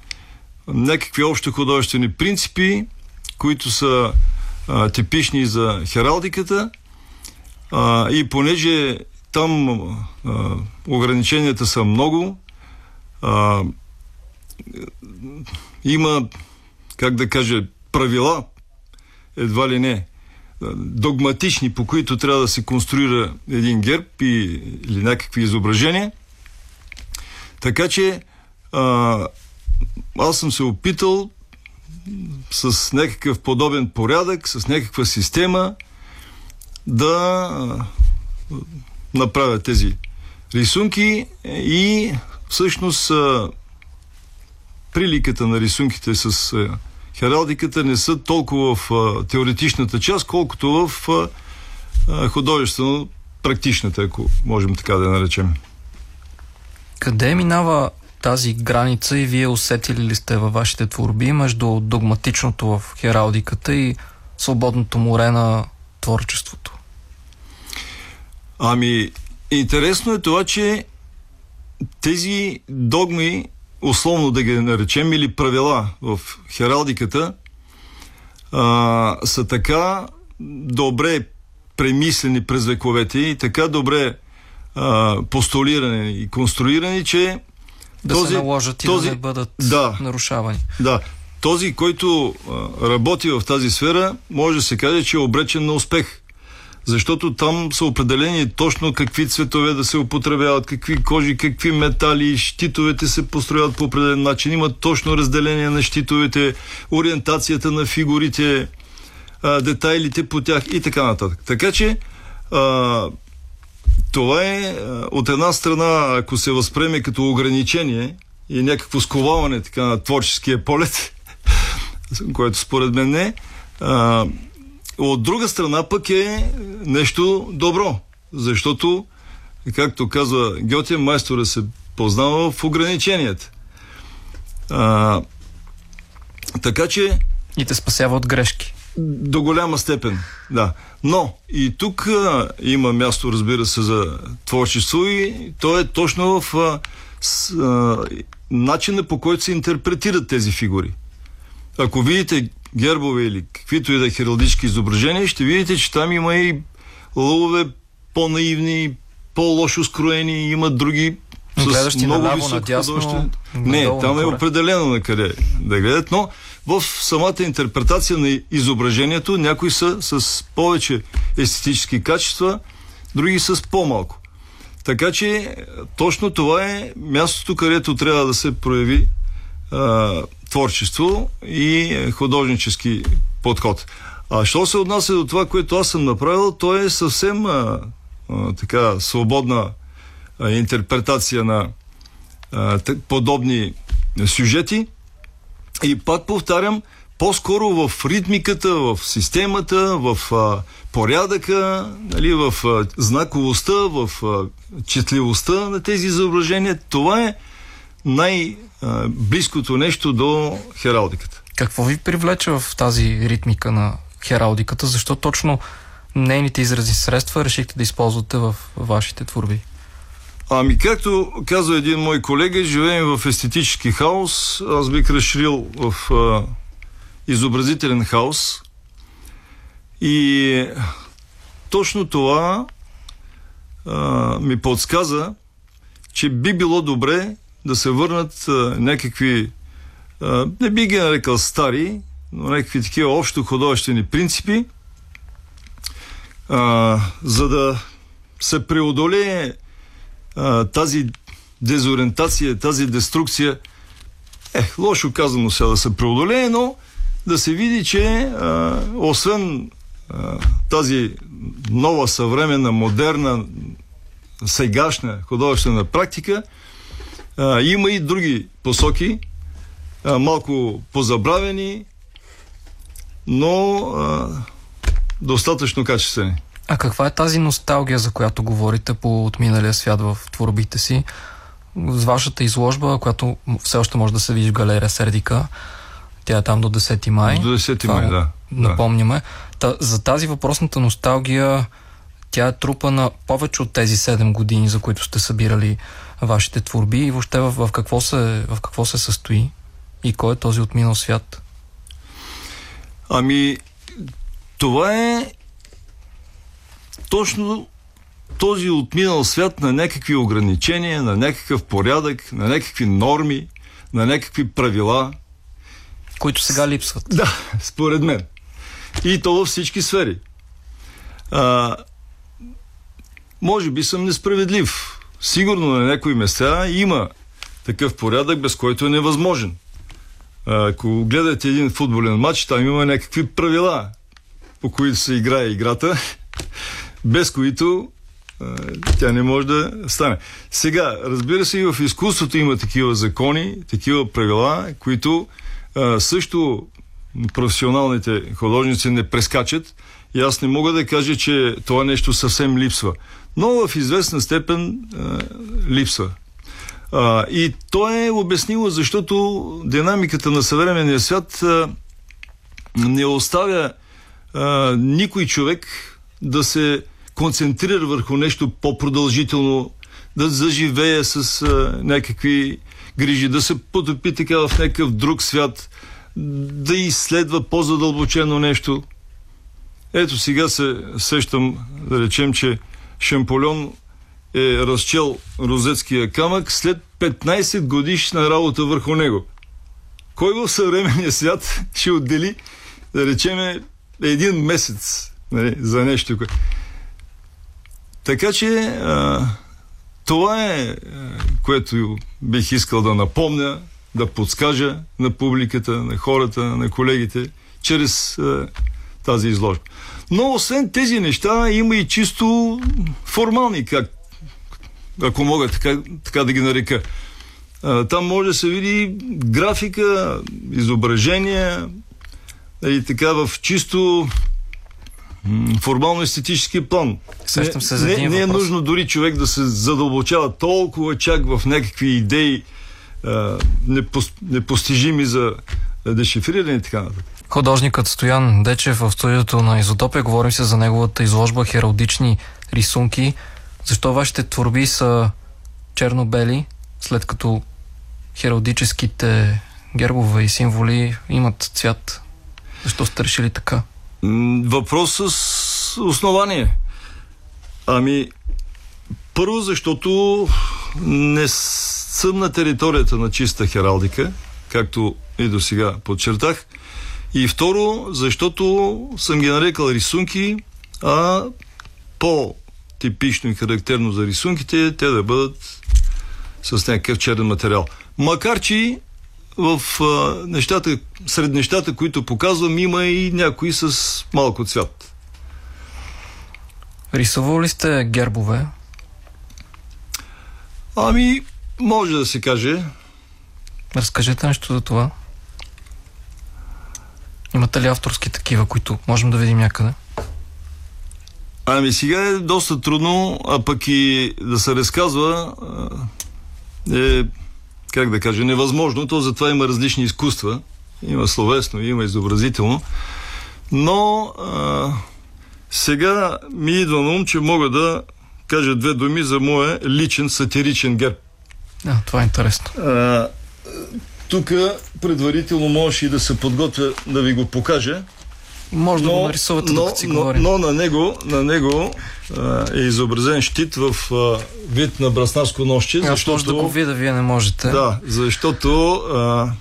някакви общо художествени принципи, които са а, типични за хералдиката, а, и понеже там а, ограниченията са много. А, има, как да кажа, правила, едва ли не, догматични, по които трябва да се конструира един герб и, или някакви изображения. Така че а, аз съм се опитал с някакъв подобен порядък, с някаква система да направя тези рисунки и всъщност а, приликата на рисунките с а, хералдиката не са толкова в а, теоретичната част, колкото в а, художествено практичната, ако можем така да я наречем. Къде минава тази граница и вие усетили ли сте във вашите творби между догматичното в хералдиката и свободното море на творчеството? Ами, интересно е това, че тези догми, условно да ги наречем, или правила в хералдиката, а, са така добре премислени през вековете и така добре а, постулирани и конструирани, че да този, се наложат и този, да не бъдат да, нарушавани. Да. Този, който а, работи в тази сфера, може да се каже, че е обречен на успех. Защото там са определени точно какви цветове да се употребяват, какви кожи, какви метали, щитовете се построят по определен начин, има точно разделение на щитовете, ориентацията на фигурите, детайлите по тях и така нататък. Така че а, това е от една страна, ако се възприеме като ограничение и някакво сковаване така, на творческия полет, което според мен не е, от друга страна пък е нещо добро, защото, както казва Гьоте, майстора се познава в ограниченията. А, така че... И те спасява от грешки. До голяма степен, да. Но и тук а, има място, разбира се, за творчество и то е точно в а, с, а, начина, по който се интерпретират тези фигури. Ако видите гербове или каквито и да хералдически изображения, ще видите, че там има и лъвове по-наивни, по-лошо скроени, има други с гледащи много високо. Надясно, не, там е определено на къде да гледат, но в самата интерпретация на изображението някои са с повече естетически качества, други с по-малко. Така че точно това е мястото, където трябва да се прояви а, творчество и художнически подход. А що се отнася до това, което аз съм направил, то е съвсем а, а, така свободна а, интерпретация на а, так, подобни сюжети. И пак повтарям, по-скоро в ритмиката, в системата, в а, порядъка, нали, в а, знаковостта, в а, четливостта на тези изображения. Това е най-близкото нещо до хералдиката. Какво ви привлече в тази ритмика на хералдиката? Защо точно нейните изрази средства решихте да използвате в вашите творби? Ами, както казва един мой колега, живеем в естетически хаос. Аз бих разширил в а, изобразителен хаос. И точно това а, ми подсказа, че би било добре да се върнат а, някакви, а, не би ги нарекал стари, но някакви такива общо художествени принципи, а, за да се преодолее тази дезориентация, тази деструкция, е, лошо казано сега да се преодолее, но да се види, че а, освен а, тази нова, съвременна, модерна, сегашна художествена практика, а, има и други посоки, а, малко позабравени, но а, достатъчно качествени. А каква е тази носталгия, за която говорите по отминалия свят в творбите си? С вашата изложба, която все още може да се види в галерия Сердика, тя е там до десети май. До десети май, да. Напомняме. Да. Та, за тази въпросната носталгия, тя е трупана повече от тези седем години, за които сте събирали вашите творби, и въобще в, в, какво, се, в какво се състои и кой е този отминал свят? Ами, това е точно този отминал свят на някакви ограничения, на някакъв порядък, на някакви норми, на някакви правила. Които сега липсват. Да, според мен. И то във всички сфери. А, може би съм несправедлив. Сигурно на някои места има такъв порядък, без който е невъзможен. А, ако гледате един футболен матч, там има някакви правила, по които се играе играта, без които а, тя не може да стане. Сега, разбира се, и в изкуството има такива закони, такива правила, които а, също професионалните художници не прескачат, и аз не мога да кажа, че това нещо съвсем липсва. Но в известна степен а, липсва. А, и то е обяснило, защото динамиката на съвременния свят а, не оставя а, никой човек да се концентрира върху нещо по-продължително, да заживее с а, някакви грижи, да се потопи така в някакъв друг свят, да изследва по-задълбочено нещо. Ето сега се сещам, да речем, че Шамполион е разчел Розетския камък след петнайсет годишна работа върху него. Кой в съвременния свят ще отдели, да речем, един месец за нещо. Така че а, това е, което бих искал да напомня, да подскажа на публиката, на хората, на колегите, чрез а, тази изложба. Но освен тези неща има и чисто формални, как, ако мога така, така да ги нарека. А, там може да се види графика, изображения, и така в чисто формално-естетически план. Сещам се за един въпрос. Не, не е нужно дори човек да се задълбочава толкова чак в някакви идеи а, непо, непостижими за дешифриране и така нататък. Художникът Стоян Дечев в студиото на Изотопия. Говорим се за неговата изложба хералдични рисунки. Защо вашите творби са черно-бели, след като хералдическите гербове и символи имат цвят? Защо сте решили така? Въпрос с основание. Ами, първо, защото не съм на територията на чиста хералдика. както и до сега подчертах. И второ, защото съм ги нарекал рисунки, а по-типично и характерно за рисунките те да бъдат с някакъв черен материал. Макар че в а, нещата, сред нещата, които показвам, има и някои с малко цвят. Рисувал ли сте гербове? Ами, може да се каже. Разкажете нещо за това. Имате ли авторски такива, които можем да видим някъде? Ами сега е доста трудно, а пък и да се разказва е, как да кажа, невъзможно. То затова има различни изкуства. Има словесно, има изобразително. Но а, сега ми идва на ум, че мога да кажа две думи за моя личен сатиричен герб. А, това е интересно. А, тук предварително можеш и да се подготвя да ви го покажа. Може да го нарисувате, но, докато си говорим. Но, но на него, на него а, е изобразен щит в а, вид на браснарско нощче. Аз може да го видя, вие не можете. Да, защото а,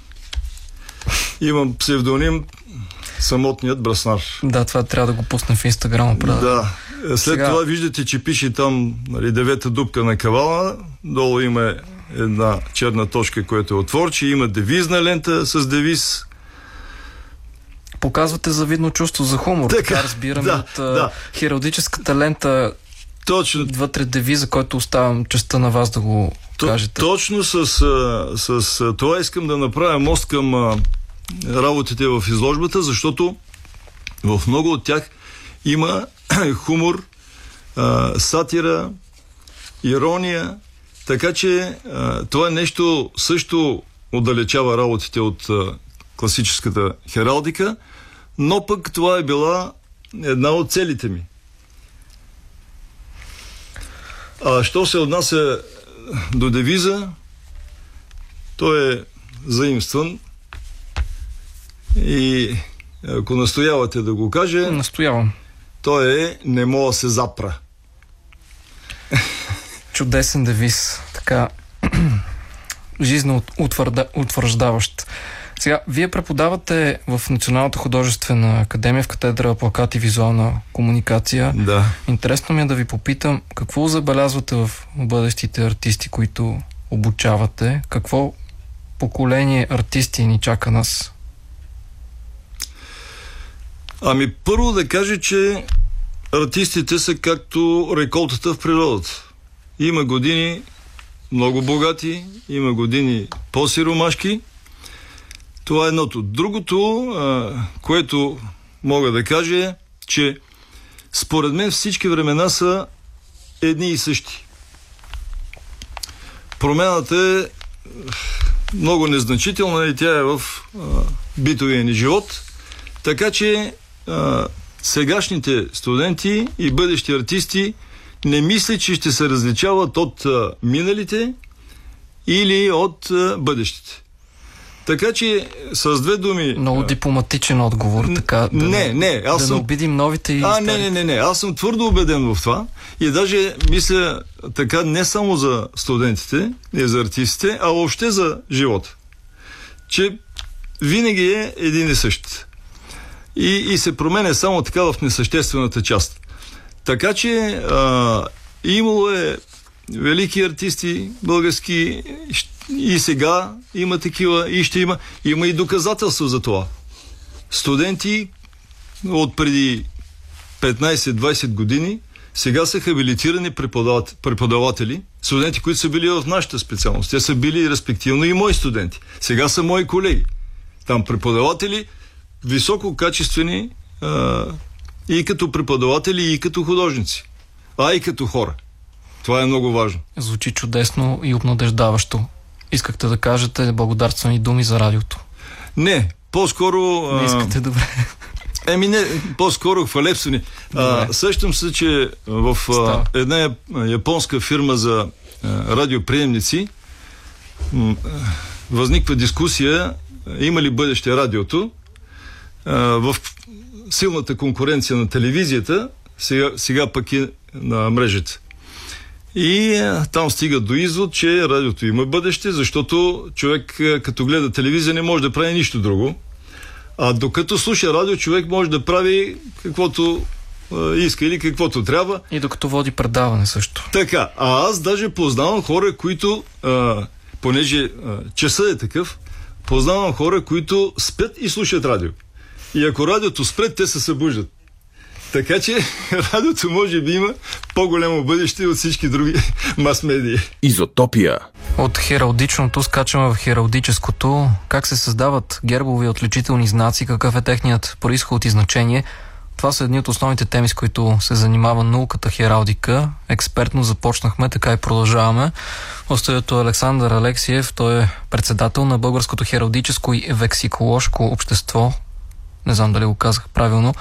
имам псевдоним Самотният браснар. Да, това трябва да го пуснем в Инстаграм. Да. След Сега... това виждате, че пише там, нали, девета дупка на кавала. Долу има една черна точка, която е отворче. Има девизна лента с девиз. Показвате завидно чувство за хумор. Така, така разбираме да, от да. Хералдическата лента. Точно. Вътре девиза, който оставям честта на вас да го Т- кажете. Точно с, с, с това искам да направя мост към работите в изложбата, защото в много от тях има хумор, а, сатира, ирония, така че а, това нещо също отдалечава работите от а, класическата хералдика, но пък това е била една от целите ми. А що се отнася до девиза, той е заимстван. И ако настоявате да го каже... Настоявам. Той е "Не мога се запра". Чудесен девиз. Така жизненно утвърждаващ. Сега, вие преподавате в Националната художествена академия в катедра "Плакат и визуална комуникация". Да. Интересно ми е да ви попитам, какво забелязвате в бъдещите артисти, които обучавате? Какво поколение артисти ни чака нас? Ами първо да кажа, че артистите са както реколтата в природата. Има години много богати, има години по-сиромашки. Това е едното. Другото, което мога да кажа, е, че според мен всички времена са едни и същи. Промяната е много незначителна и тя е в битовия ни живот. Така че а, сегашните студенти и бъдещи артисти не мислят, че ще се различават от а, миналите или от а, бъдещите. Така че с две думи... Много дипломатичен отговор, така... Да не, не, аз да съм... не обидим новите и... А, не, не, не, не, аз съм твърдо убеден в това и даже мисля така не само за студентите, не за артистите, а въобще за живота. Че винаги е един и същ. И, и се променя само така в несъществената част. Така че а, имало е велики артисти български и сега има такива и ще има. Има и доказателства за това. Студенти от преди петнайсет-двайсет години сега са хабилитирани преподаватели, студенти, които са били в нашата специалност. Те са били респективно и мои студенти. Сега са мои колеги. Там преподаватели, висококачествени а, и като преподаватели, и като художници, а и като хора. Това е много важно. Звучи чудесно и обнадеждаващо. Искахте да кажете благодарствени думи за радиото? Не, по-скоро... Не искате, добре. А, еми не, по-скоро хвалебствени. А, сещам се, че в а, една японска фирма за а, радиоприемници м- възниква дискусия има ли бъдеще радиото. В силната конкуренция на телевизията, сега, сега пък и на мрежата. И там стига до извод, че радиото има бъдеще, защото човек като гледа телевизия не може да прави нищо друго. А докато слуша радио, човек може да прави каквото иска или каквото трябва. И докато води предаване също. Така, а аз даже познавам хора, които, а, понеже а, часът е такъв, познавам хора, които спят и слушат радио. И ако радиото спре, те се събуждат. Така че радиото може би има по-голямо бъдеще от всички други мас-медии. Изотопия. От хералдичното скачаме в хералдическото. Как се създават гербови отличителни знаци, какъв е техният произход и значение? Това са едни от основните теми, с които се занимава науката хералдика. Експертно започнахме, така и продължаваме. В студиото Александър Алексиев, той е председател на Българското хералдическо и вексилоложко общество. Не знам дали го казах правилно.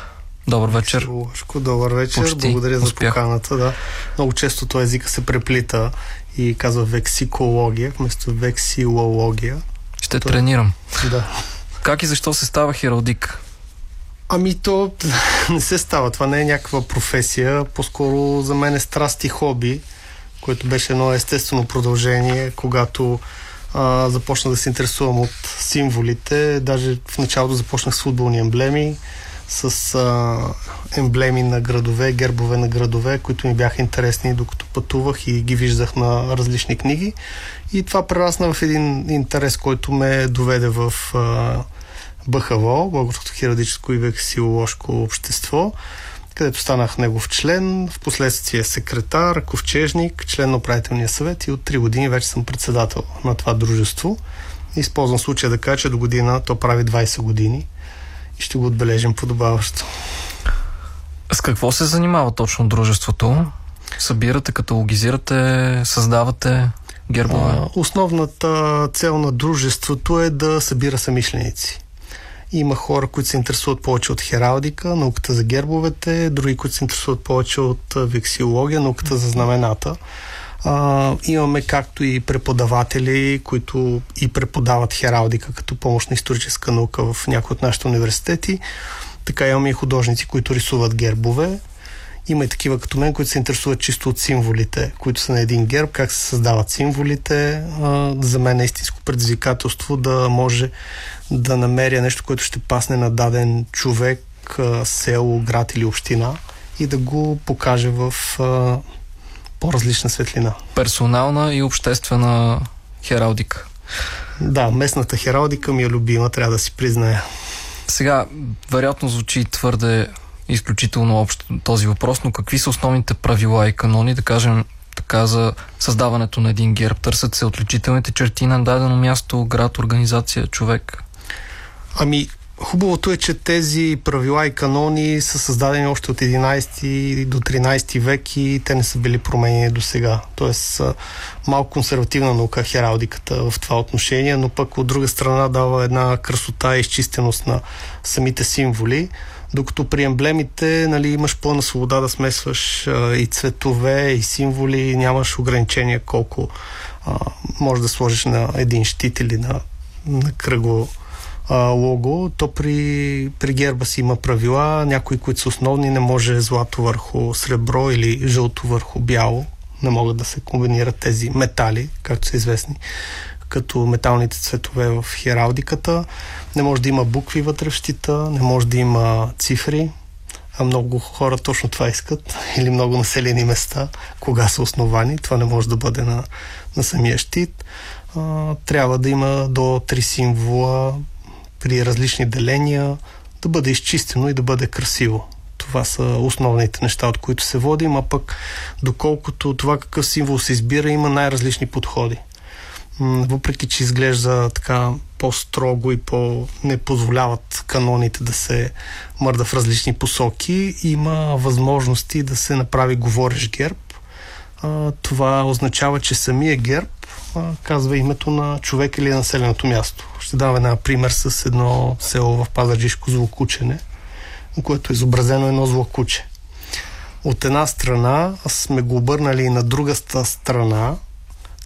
Добър вечер. Добър вечер. Почти благодаря за успях. Поканата. Да. Много често този език се преплита и казва вексикология вместо вексилология. Ще то... тренирам. Да. Как и защо се става хералдик? Ами то не се става. Това не е някаква професия. По-скоро за мен е страст и хобби, което беше едно естествено продължение, когато а, започнах да се интересувам от символите. Даже в началото започнах с футболни емблеми, с а, емблеми на градове, гербове на градове, които ми бяха интересни, докато пътувах и ги виждах на различни книги. И това прерасна в един интерес, който ме доведе в а, БХВО, Българското хералдическо и вексилоложко общество, където станах негов член, в последствие секретар, ковчежник, член на управителния съвет и от три години вече съм председател на това дружество. Използвам случая да кажа, че до година то прави двайсет години. И ще го отбележим подобаващо. С какво се занимава точно дружеството? Събирате, каталогизирате, създавате гербове? А, основната цел на дружеството е да събира съмишленици. Има хора, които се интересуват повече от хералдика, науката за гербовете, други, които се интересуват повече от вексилология, науката за знамената. А, имаме както и преподаватели, които и преподават хералдика като помощна историческа наука в някои от нашите университети. Така имаме и художници, които рисуват гербове. Има и такива като мен, които се интересуват чисто от символите, които са на един герб, как се създават символите. А, за мен е истинско предизвикателство да може да намеря нещо, което ще пасне на даден човек, а, село, град или община и да го покаже в... А, по-различна светлина. Персонална и обществена хералдика. Да, местната хералдика ми е любима, трябва да си призная. Сега, вероятно звучи твърде изключително общо този въпрос, но какви са основните правила и канони, да кажем така, за създаването на един герб? Търсят се отличителните черти на дадено място, град, организация, човек? Ами, хубавото е, че тези правила и канони са създадени още от единайсети до тринайсети век и те не са били променени до сега. Тоест малко консервативна наука хералдиката в това отношение, но пък от друга страна дава една красота и изчистеност на самите символи, докато при емблемите, нали, имаш пълна свобода да смесваш и цветове, и символи, нямаш ограничения колко а, можеш да сложиш на един щит или на, на кръгло лого, то при, при герба си има правила, някои, които са основни, не може злато върху сребро или жълто върху бяло, не могат да се комбинират тези метали, както са известни като металните цветове в хералдиката, не може да има букви вътре в щита, не може да има цифри, а много хора точно това искат, или много населени места, кога са основани, това не може да бъде на, на самия щит. А, трябва да има до три символа при различни деления, да бъде изчистено и да бъде красиво. Това са основните неща, от които се водим, а пък доколкото това какъв символ се избира, има най-различни подходи. Въпреки че изглежда така по-строго и по-не позволяват каноните да се мърда в различни посоки, има възможности да се направи говорещ герб. Това означава, че самия герб казва името на човек или населеното място. Ще дам една пример с едно село в Пазарджишко, Злокучене, на което е изобразено едно злокуче. От една страна сме го обърнали и на другата страна,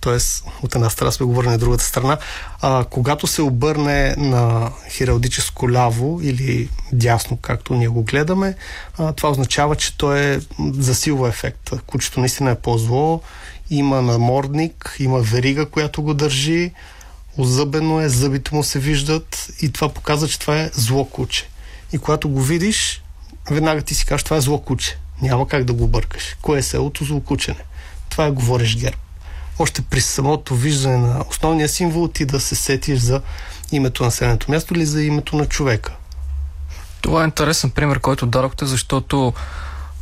т.е. от една страна сме го обърнали на другата страна, а когато се обърне на хералдическо ляво или дясно, както ние го гледаме, това означава, че то е засилва ефект. Кучето наистина е по-зло има намордник, има верига, която го държи, озъбено е, зъбите му се виждат и това показва, че това е зло куче. И когато го видиш, веднага ти си кажеш, това е зло куче. Няма как да го бъркаш. Кое е селото зло кучене? Това е говорещ герб. Още при самото виждане на основния символ ти да се сетиш за името на населеното място или за името на човека. Това е интересен пример, който дадохте, защото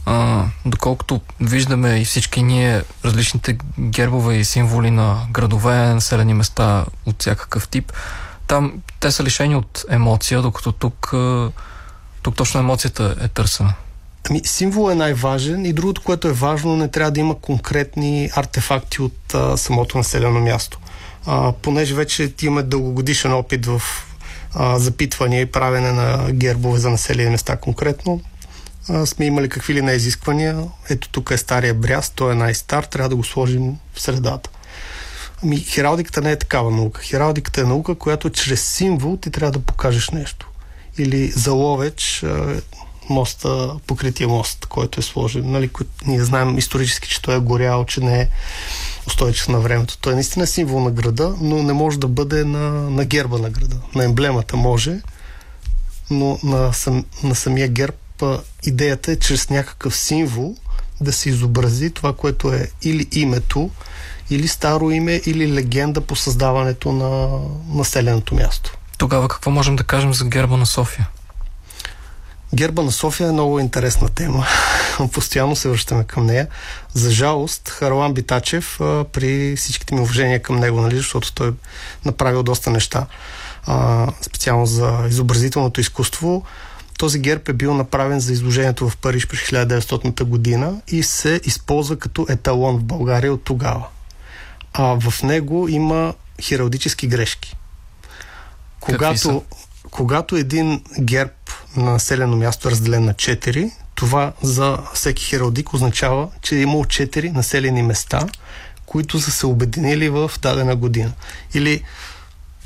а, доколкото виждаме и всички ние различните гербове и символи на градове, населени места от всякакъв тип, там те са лишени от емоция, докато тук, тук точно емоцията е търсена. Ами, символ е най-важен и другото, което е важно, не трябва да има конкретни артефакти от а, самото населено място. А, понеже вече имаме дългогодишен опит в а, запитвания и правене на гербове за населени места конкретно, а, сме имали какви ли не изисквания. Ето тук е стария бряст, той е най-стар, трябва да го сложим в средата. Ами, хералдиката не е такава наука. Хералдиката е наука, която чрез символ ти трябва да покажеш нещо. Или за Ловеч... А, моста, покрития мост, който е сложен. Нали, ние знаем исторически, че той е горял, че не е устойчив на времето. Той е наистина символ на града, но не може да бъде на, на герба на града. На емблемата може, но на, сам, на самия герб идеята е чрез някакъв символ да се изобрази това, което е или името, или старо име, или легенда по създаването на населеното място. Тогава какво можем да кажем за герба на София? Герба на София е много интересна тема. Постоянно се връщаме към нея. За жалост, Харлан Битачев, а, при всичките ми уважения към него, нали, защото той е направил доста неща, а, специално за изобразителното изкуство, този герб е бил направен за изложението в Париж през хиляда и деветстотна година и се използва като еталон в България от тогава. А в него има хералдически грешки. Когато... Когато един герб на населено място е разделен на четири, това за всеки хералдик означава, че е имало четири населени места, които са се обединили в дадена година. Или,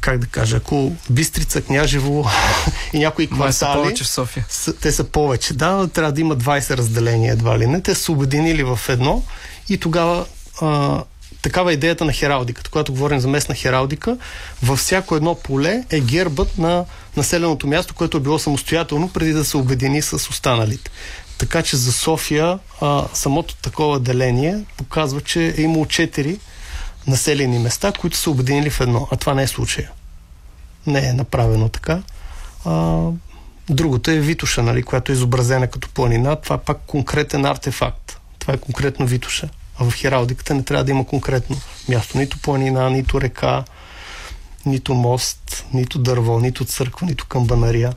как да кажа, ако Бистрица, Княжево и някои квартали... Са са, те са повече. Да, трябва да има двайсет разделения едва ли не. Те са обединили в едно и тогава... А, такава е идеята на хералдиката. Когато говорим за местна хералдика, във всяко едно поле е гербът на населеното място, което е било самостоятелно преди да се обедини с останалите. Така че за София а, самото такова деление показва, че е имало четири населени места, които са обединили в едно. А това не е случая. Не е направено така. А, другото е Витоша, нали, която е изобразена като планина. Това е пак конкретен артефакт. Това е конкретно Витоша. А в хералдиката не трябва да има конкретно място. Нито планина, нито река, нито мост, нито дърво, нито църква, нито камбанария.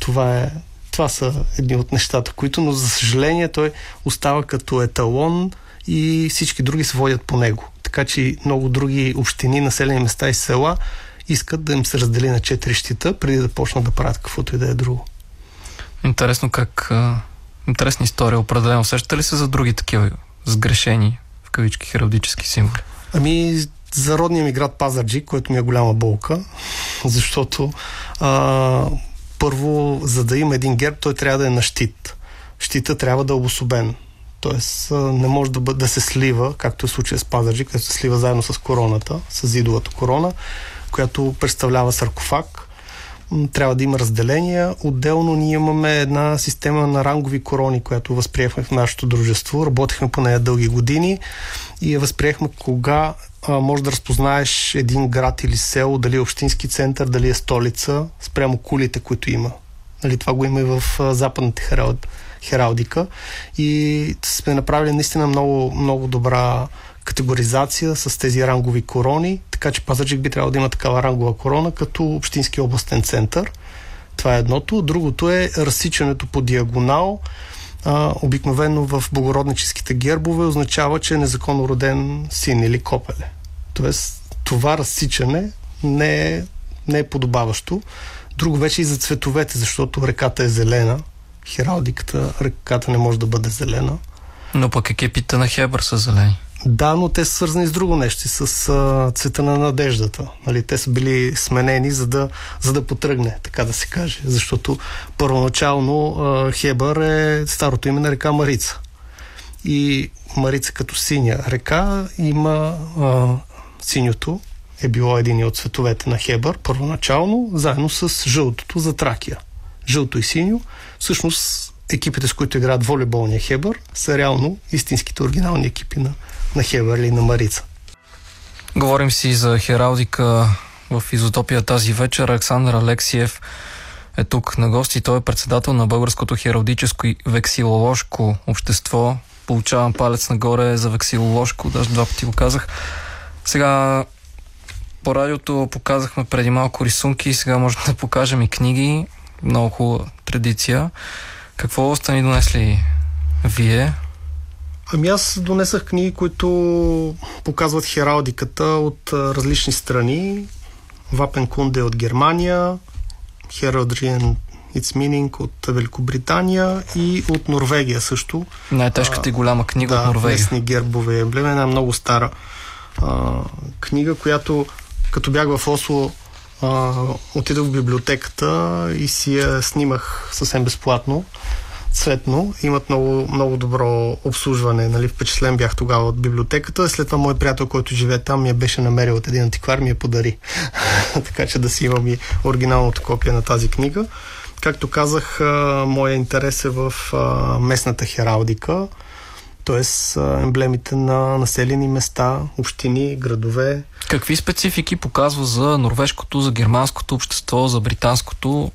Това, е, това са едни от нещата, които, но за съжаление той остава като еталон и всички други се водят по него. Така че много други общини, населени места и села искат да им се раздели на четири щита, преди да почнат да правят каквото и да е друго. Интересно как... Интересна история, определено. Сещате ли се за други такива сгрешени, в кавички, хералдически символи? Ами, за родния ми град Пазарджик, което ми е голяма болка, защото а, първо, за да има един герб, той трябва да е на щит. Щита трябва да е обособен. Тоест, не може да, бъ... да се слива, както е в случая с Пазарджик, където се слива заедно с короната, с зидовата корона, която представлява саркофаг. Трябва да има разделения. Отделно ние имаме една система на рангови корони, която възприехме в нашето дружество. Работихме по нея дълги години и я възприехме кога а, може да разпознаеш един град или село, дали е общински център, дали е столица, спрямо кулите, които има. Нали, това го има и в а, западната хералд... хералдика. И сме направили наистина много, много добра категоризация с тези рангови корони, така че Пазарджик би трябвало да има такава рангова корона като общински областен център. Това е едното. Другото е разсичането по диагонал. А, обикновено в богородническите гербове означава, че е незаконно роден син или копеле. Тоест, това разсичане не е, не е подобаващо. Друго вече и за цветовете, защото реката е зелена. Хералдиката, реката не може да бъде зелена. Но пък екипите на Хебър са зелени. Да, но те са свързани с друго нещо, с а, цвета на надеждата. Нали, те са били сменени, за да, за да потръгне, така да се каже. Защото първоначално а, Хебър е старото име на река Марица. и Марица като синя река има а, синьото, е било един от цветовете на Хебър първоначално, заедно с жълтото за Тракия. Жълто и синьо. Всъщност екипите, с които играят волейболния Хебър, са реално истинските оригинални екипи на, на Хебър или на Марица. Говорим си за хералдика в Изотопия тази вечер. Александър Алексиев е тук на гости. Той е председател на Българското хералдическо и вексилоложко общество. Получавам палец нагоре за вексилоложко, даже два пъти го казах. Сега по радиото показахме преди малко рисунки, сега може да покажем и книги. Много хубава традиция. Какво сте ни донесли вие? Ами аз донесах книги, които показват хералдиката от различни страни. Вапенкунде от Германия, Heraldry and Its Meaning от Великобритания и от Норвегия също. Най-тежката и голяма книга да, от Норвегия. Местни гербове и емблеми. Една много стара а, книга, която като бях в Осло а, отидох в библиотеката и си я снимах съвсем безплатно. Цветно. Имат много, много добро обслужване. Нали? Впечатлен бях тогава от библиотеката. След това мой приятел, който живее там, ми я беше намерил от един антиквар, ми я подари. Така че да си имам и оригиналното копие на тази книга. Както казах, моя интерес е в местната хералдика, т.е. емблемите на населени места, общини, градове. Какви специфики показва за норвежкото, за германското общество, за британското?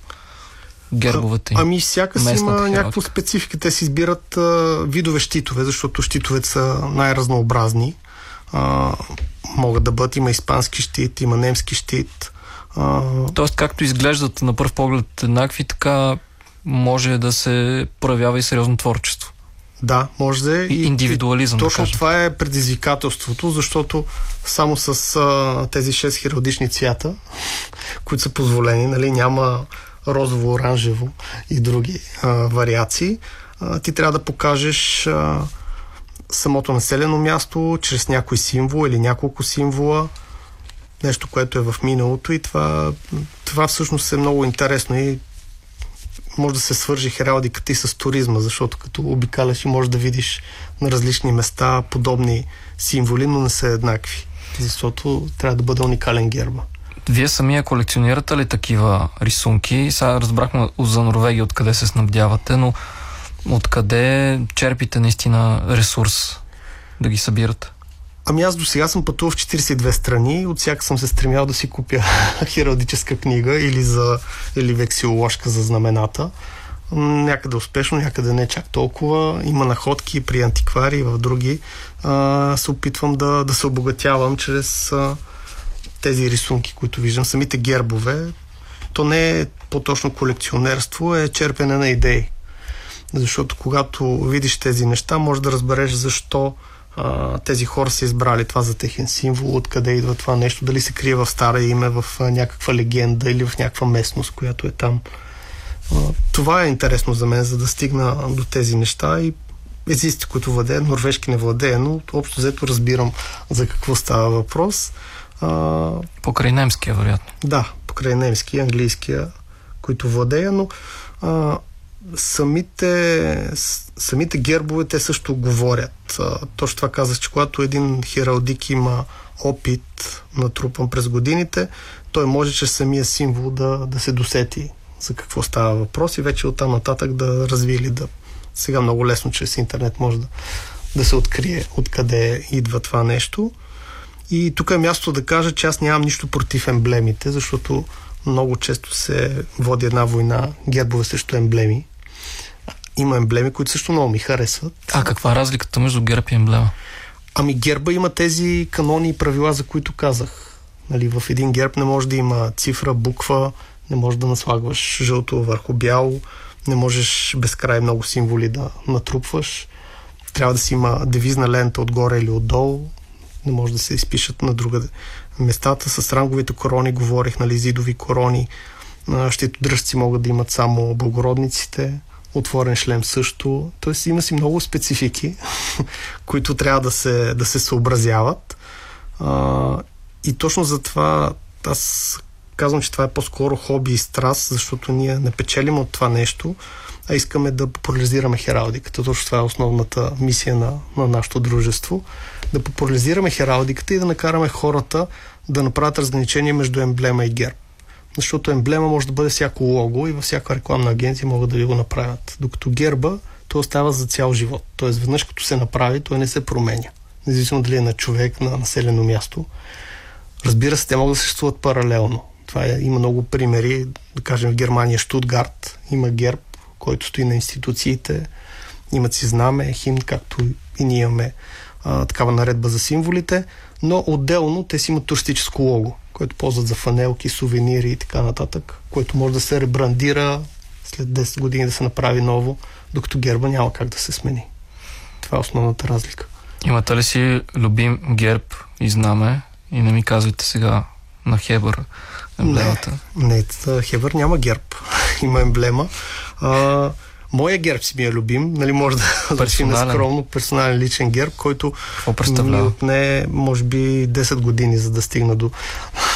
Гербовете. А, ами всяка си има някаква специфика. Те си избират а, видове щитове, защото щитовете са най-разнообразни. А, могат да бъдат. Има испански щит, има немски щит. А... Тоест, както изглеждат на пръв поглед еднакви, така може да се проявява и сериозно творчество. Да, може да е. И индивидуализъм. И, точно да това е предизвикателството, защото само с а, тези шест хералдични цвята, които са позволени, нали, няма розово, оранжево и други а, вариации. А, ти трябва да покажеш а, самото населено място чрез някой символ или няколко символа, нещо, което е в миналото, и това, това всъщност е много интересно и може да се свържи хералдиката и с туризма, защото като обикаляш и можеш да видиш на различни места подобни символи, но не са еднакви, защото трябва да бъде уникален герба. Вие самия колекционирате ли такива рисунки? Сега разбрахме за Норвегия откъде се снабдявате, но откъде черпите наистина ресурс да ги събирате? Ами аз до сега съм пътувал в четиридесет и две страни, от всяка съм се стремял да си купя хералдическа книга или, за, или вексилоложка за знамената. Някъде успешно, някъде не чак толкова. Има находки при антиквари и в други. А, се опитвам да, да се обогатявам чрез тези рисунки, които виждам, самите гербове. То не е по-точно колекционерство, е черпене на идеи. Защото когато видиш тези неща, може да разбереш защо а, тези хора са избрали това за техен символ, откъде идва това нещо, дали се крие в стара име, в а, някаква легенда или в някаква местност, която е там. А, това е интересно за мен, за да стигна до тези неща и езиците, които владея, норвежки не владея, но общо взето разбирам за какво става въпрос. А... Покрай немския, вероятно. Да, покрай немския, английския, които владея, но а, самите, самите гербове те също говорят. А, точно това казах, че когато един хералдик има опит натрупан през годините, той може чрез самия символ да, да се досети за какво става въпрос и вече оттам нататък да развили да... Сега много лесно чрез интернет може да, да се открие откъде идва това нещо. И тук е място да кажа, че аз нямам нищо против емблемите, защото много често се води една война гербове срещу емблеми. Има емблеми, които също много ми харесват. А каква е разликата между герб и емблема? Ами герба има тези канони и правила, за които казах. Нали, в един герб не може да има цифра, буква, не може да наслагваш жълто върху бяло, не можеш безкрай много символи да натрупваш. Трябва да си има девизна лента отгоре или отдолу. Не може да се изпишат на друга местата. С ранговите корони говорих, нали, зидови корони. Щитодръжци могат да имат само благородниците. Отворен шлем също. Тоест има си много специфики, които трябва да се, да се съобразяват. А, и точно затова аз казвам, че това е по-скоро хоби и страст, защото ние не печелим от това нещо, а искаме да популяризираме хералдиката. Точно това е основната мисия на, на нашето дружество. Да популяризираме хералдиката и да накараме хората да направят разграничение между емблема и герб. Защото емблема може да бъде всяко лого и във всяка рекламна агенция могат да ви го направят. Докато герба, той остава за цял живот. Тоест, веднъж като се направи, той не се променя. Независимо дали е на човек, на населено място. Разбира се, те могат да съществуват паралелно. Това е, има много примери. Да кажем, в Германия Штутгарт има герб, който стои на институциите. Имат си знаме, химн, както и ние имаме а, такава наредба за символите. Но отделно те си имат туристическо лого, което ползват за фанелки, сувенири и така нататък, което може да се ребрандира след десет години да се направи ново, докато герба няма как да се смени. Това е основната разлика. Имате ли си любим герб и знаме? И не ми казвайте сега на Хебър емблемата. Не, не, Хебър няма герб. Има емблема. А, моя герб си ми е любим. Нали, може да звучи нескромно. Персонален личен герб, който ми отне може би десет години, за да стигна до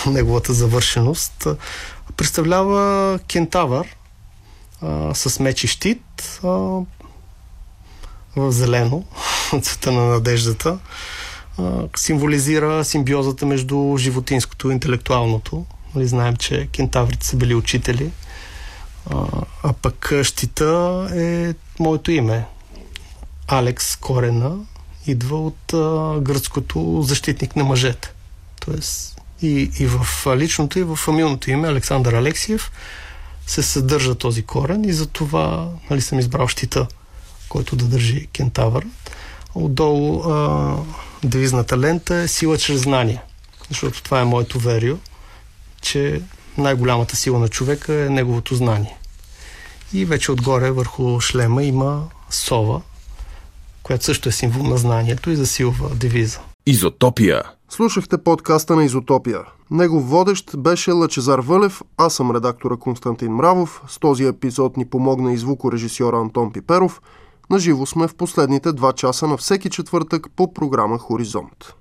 неговата завършеност. Представлява кентавър а, с меч и щит а, в зелено, цвета на надеждата. Символизира симбиозата между животинското и интелектуалното. Знаем, че кентаврите са били учители. А пък щита е моето име. Алекс корена идва от гръцкото защитник на мъжете. Тоест и, и в личното, и в фамилното име Александър Алексиев се съдържа този корен и затова нали, съм избрал щита, който да държи кентавър. Отдолу а, девизната лента е сила чрез знание, защото това е моето верио, че най-голямата сила на човека е неговото знание. И вече отгоре върху шлема има сова, която също е символ на знанието и засилва девиза. Изотопия. Слушахте подкаста на Изотопия. Негов водещ беше Лъчезар Вълев, аз съм редактора Константин Мравов, с този епизод ни помогна и звукорежисьора Антон Пиперов. Наживо сме в последните два часа на всеки четвъртък по програма Хоризонт.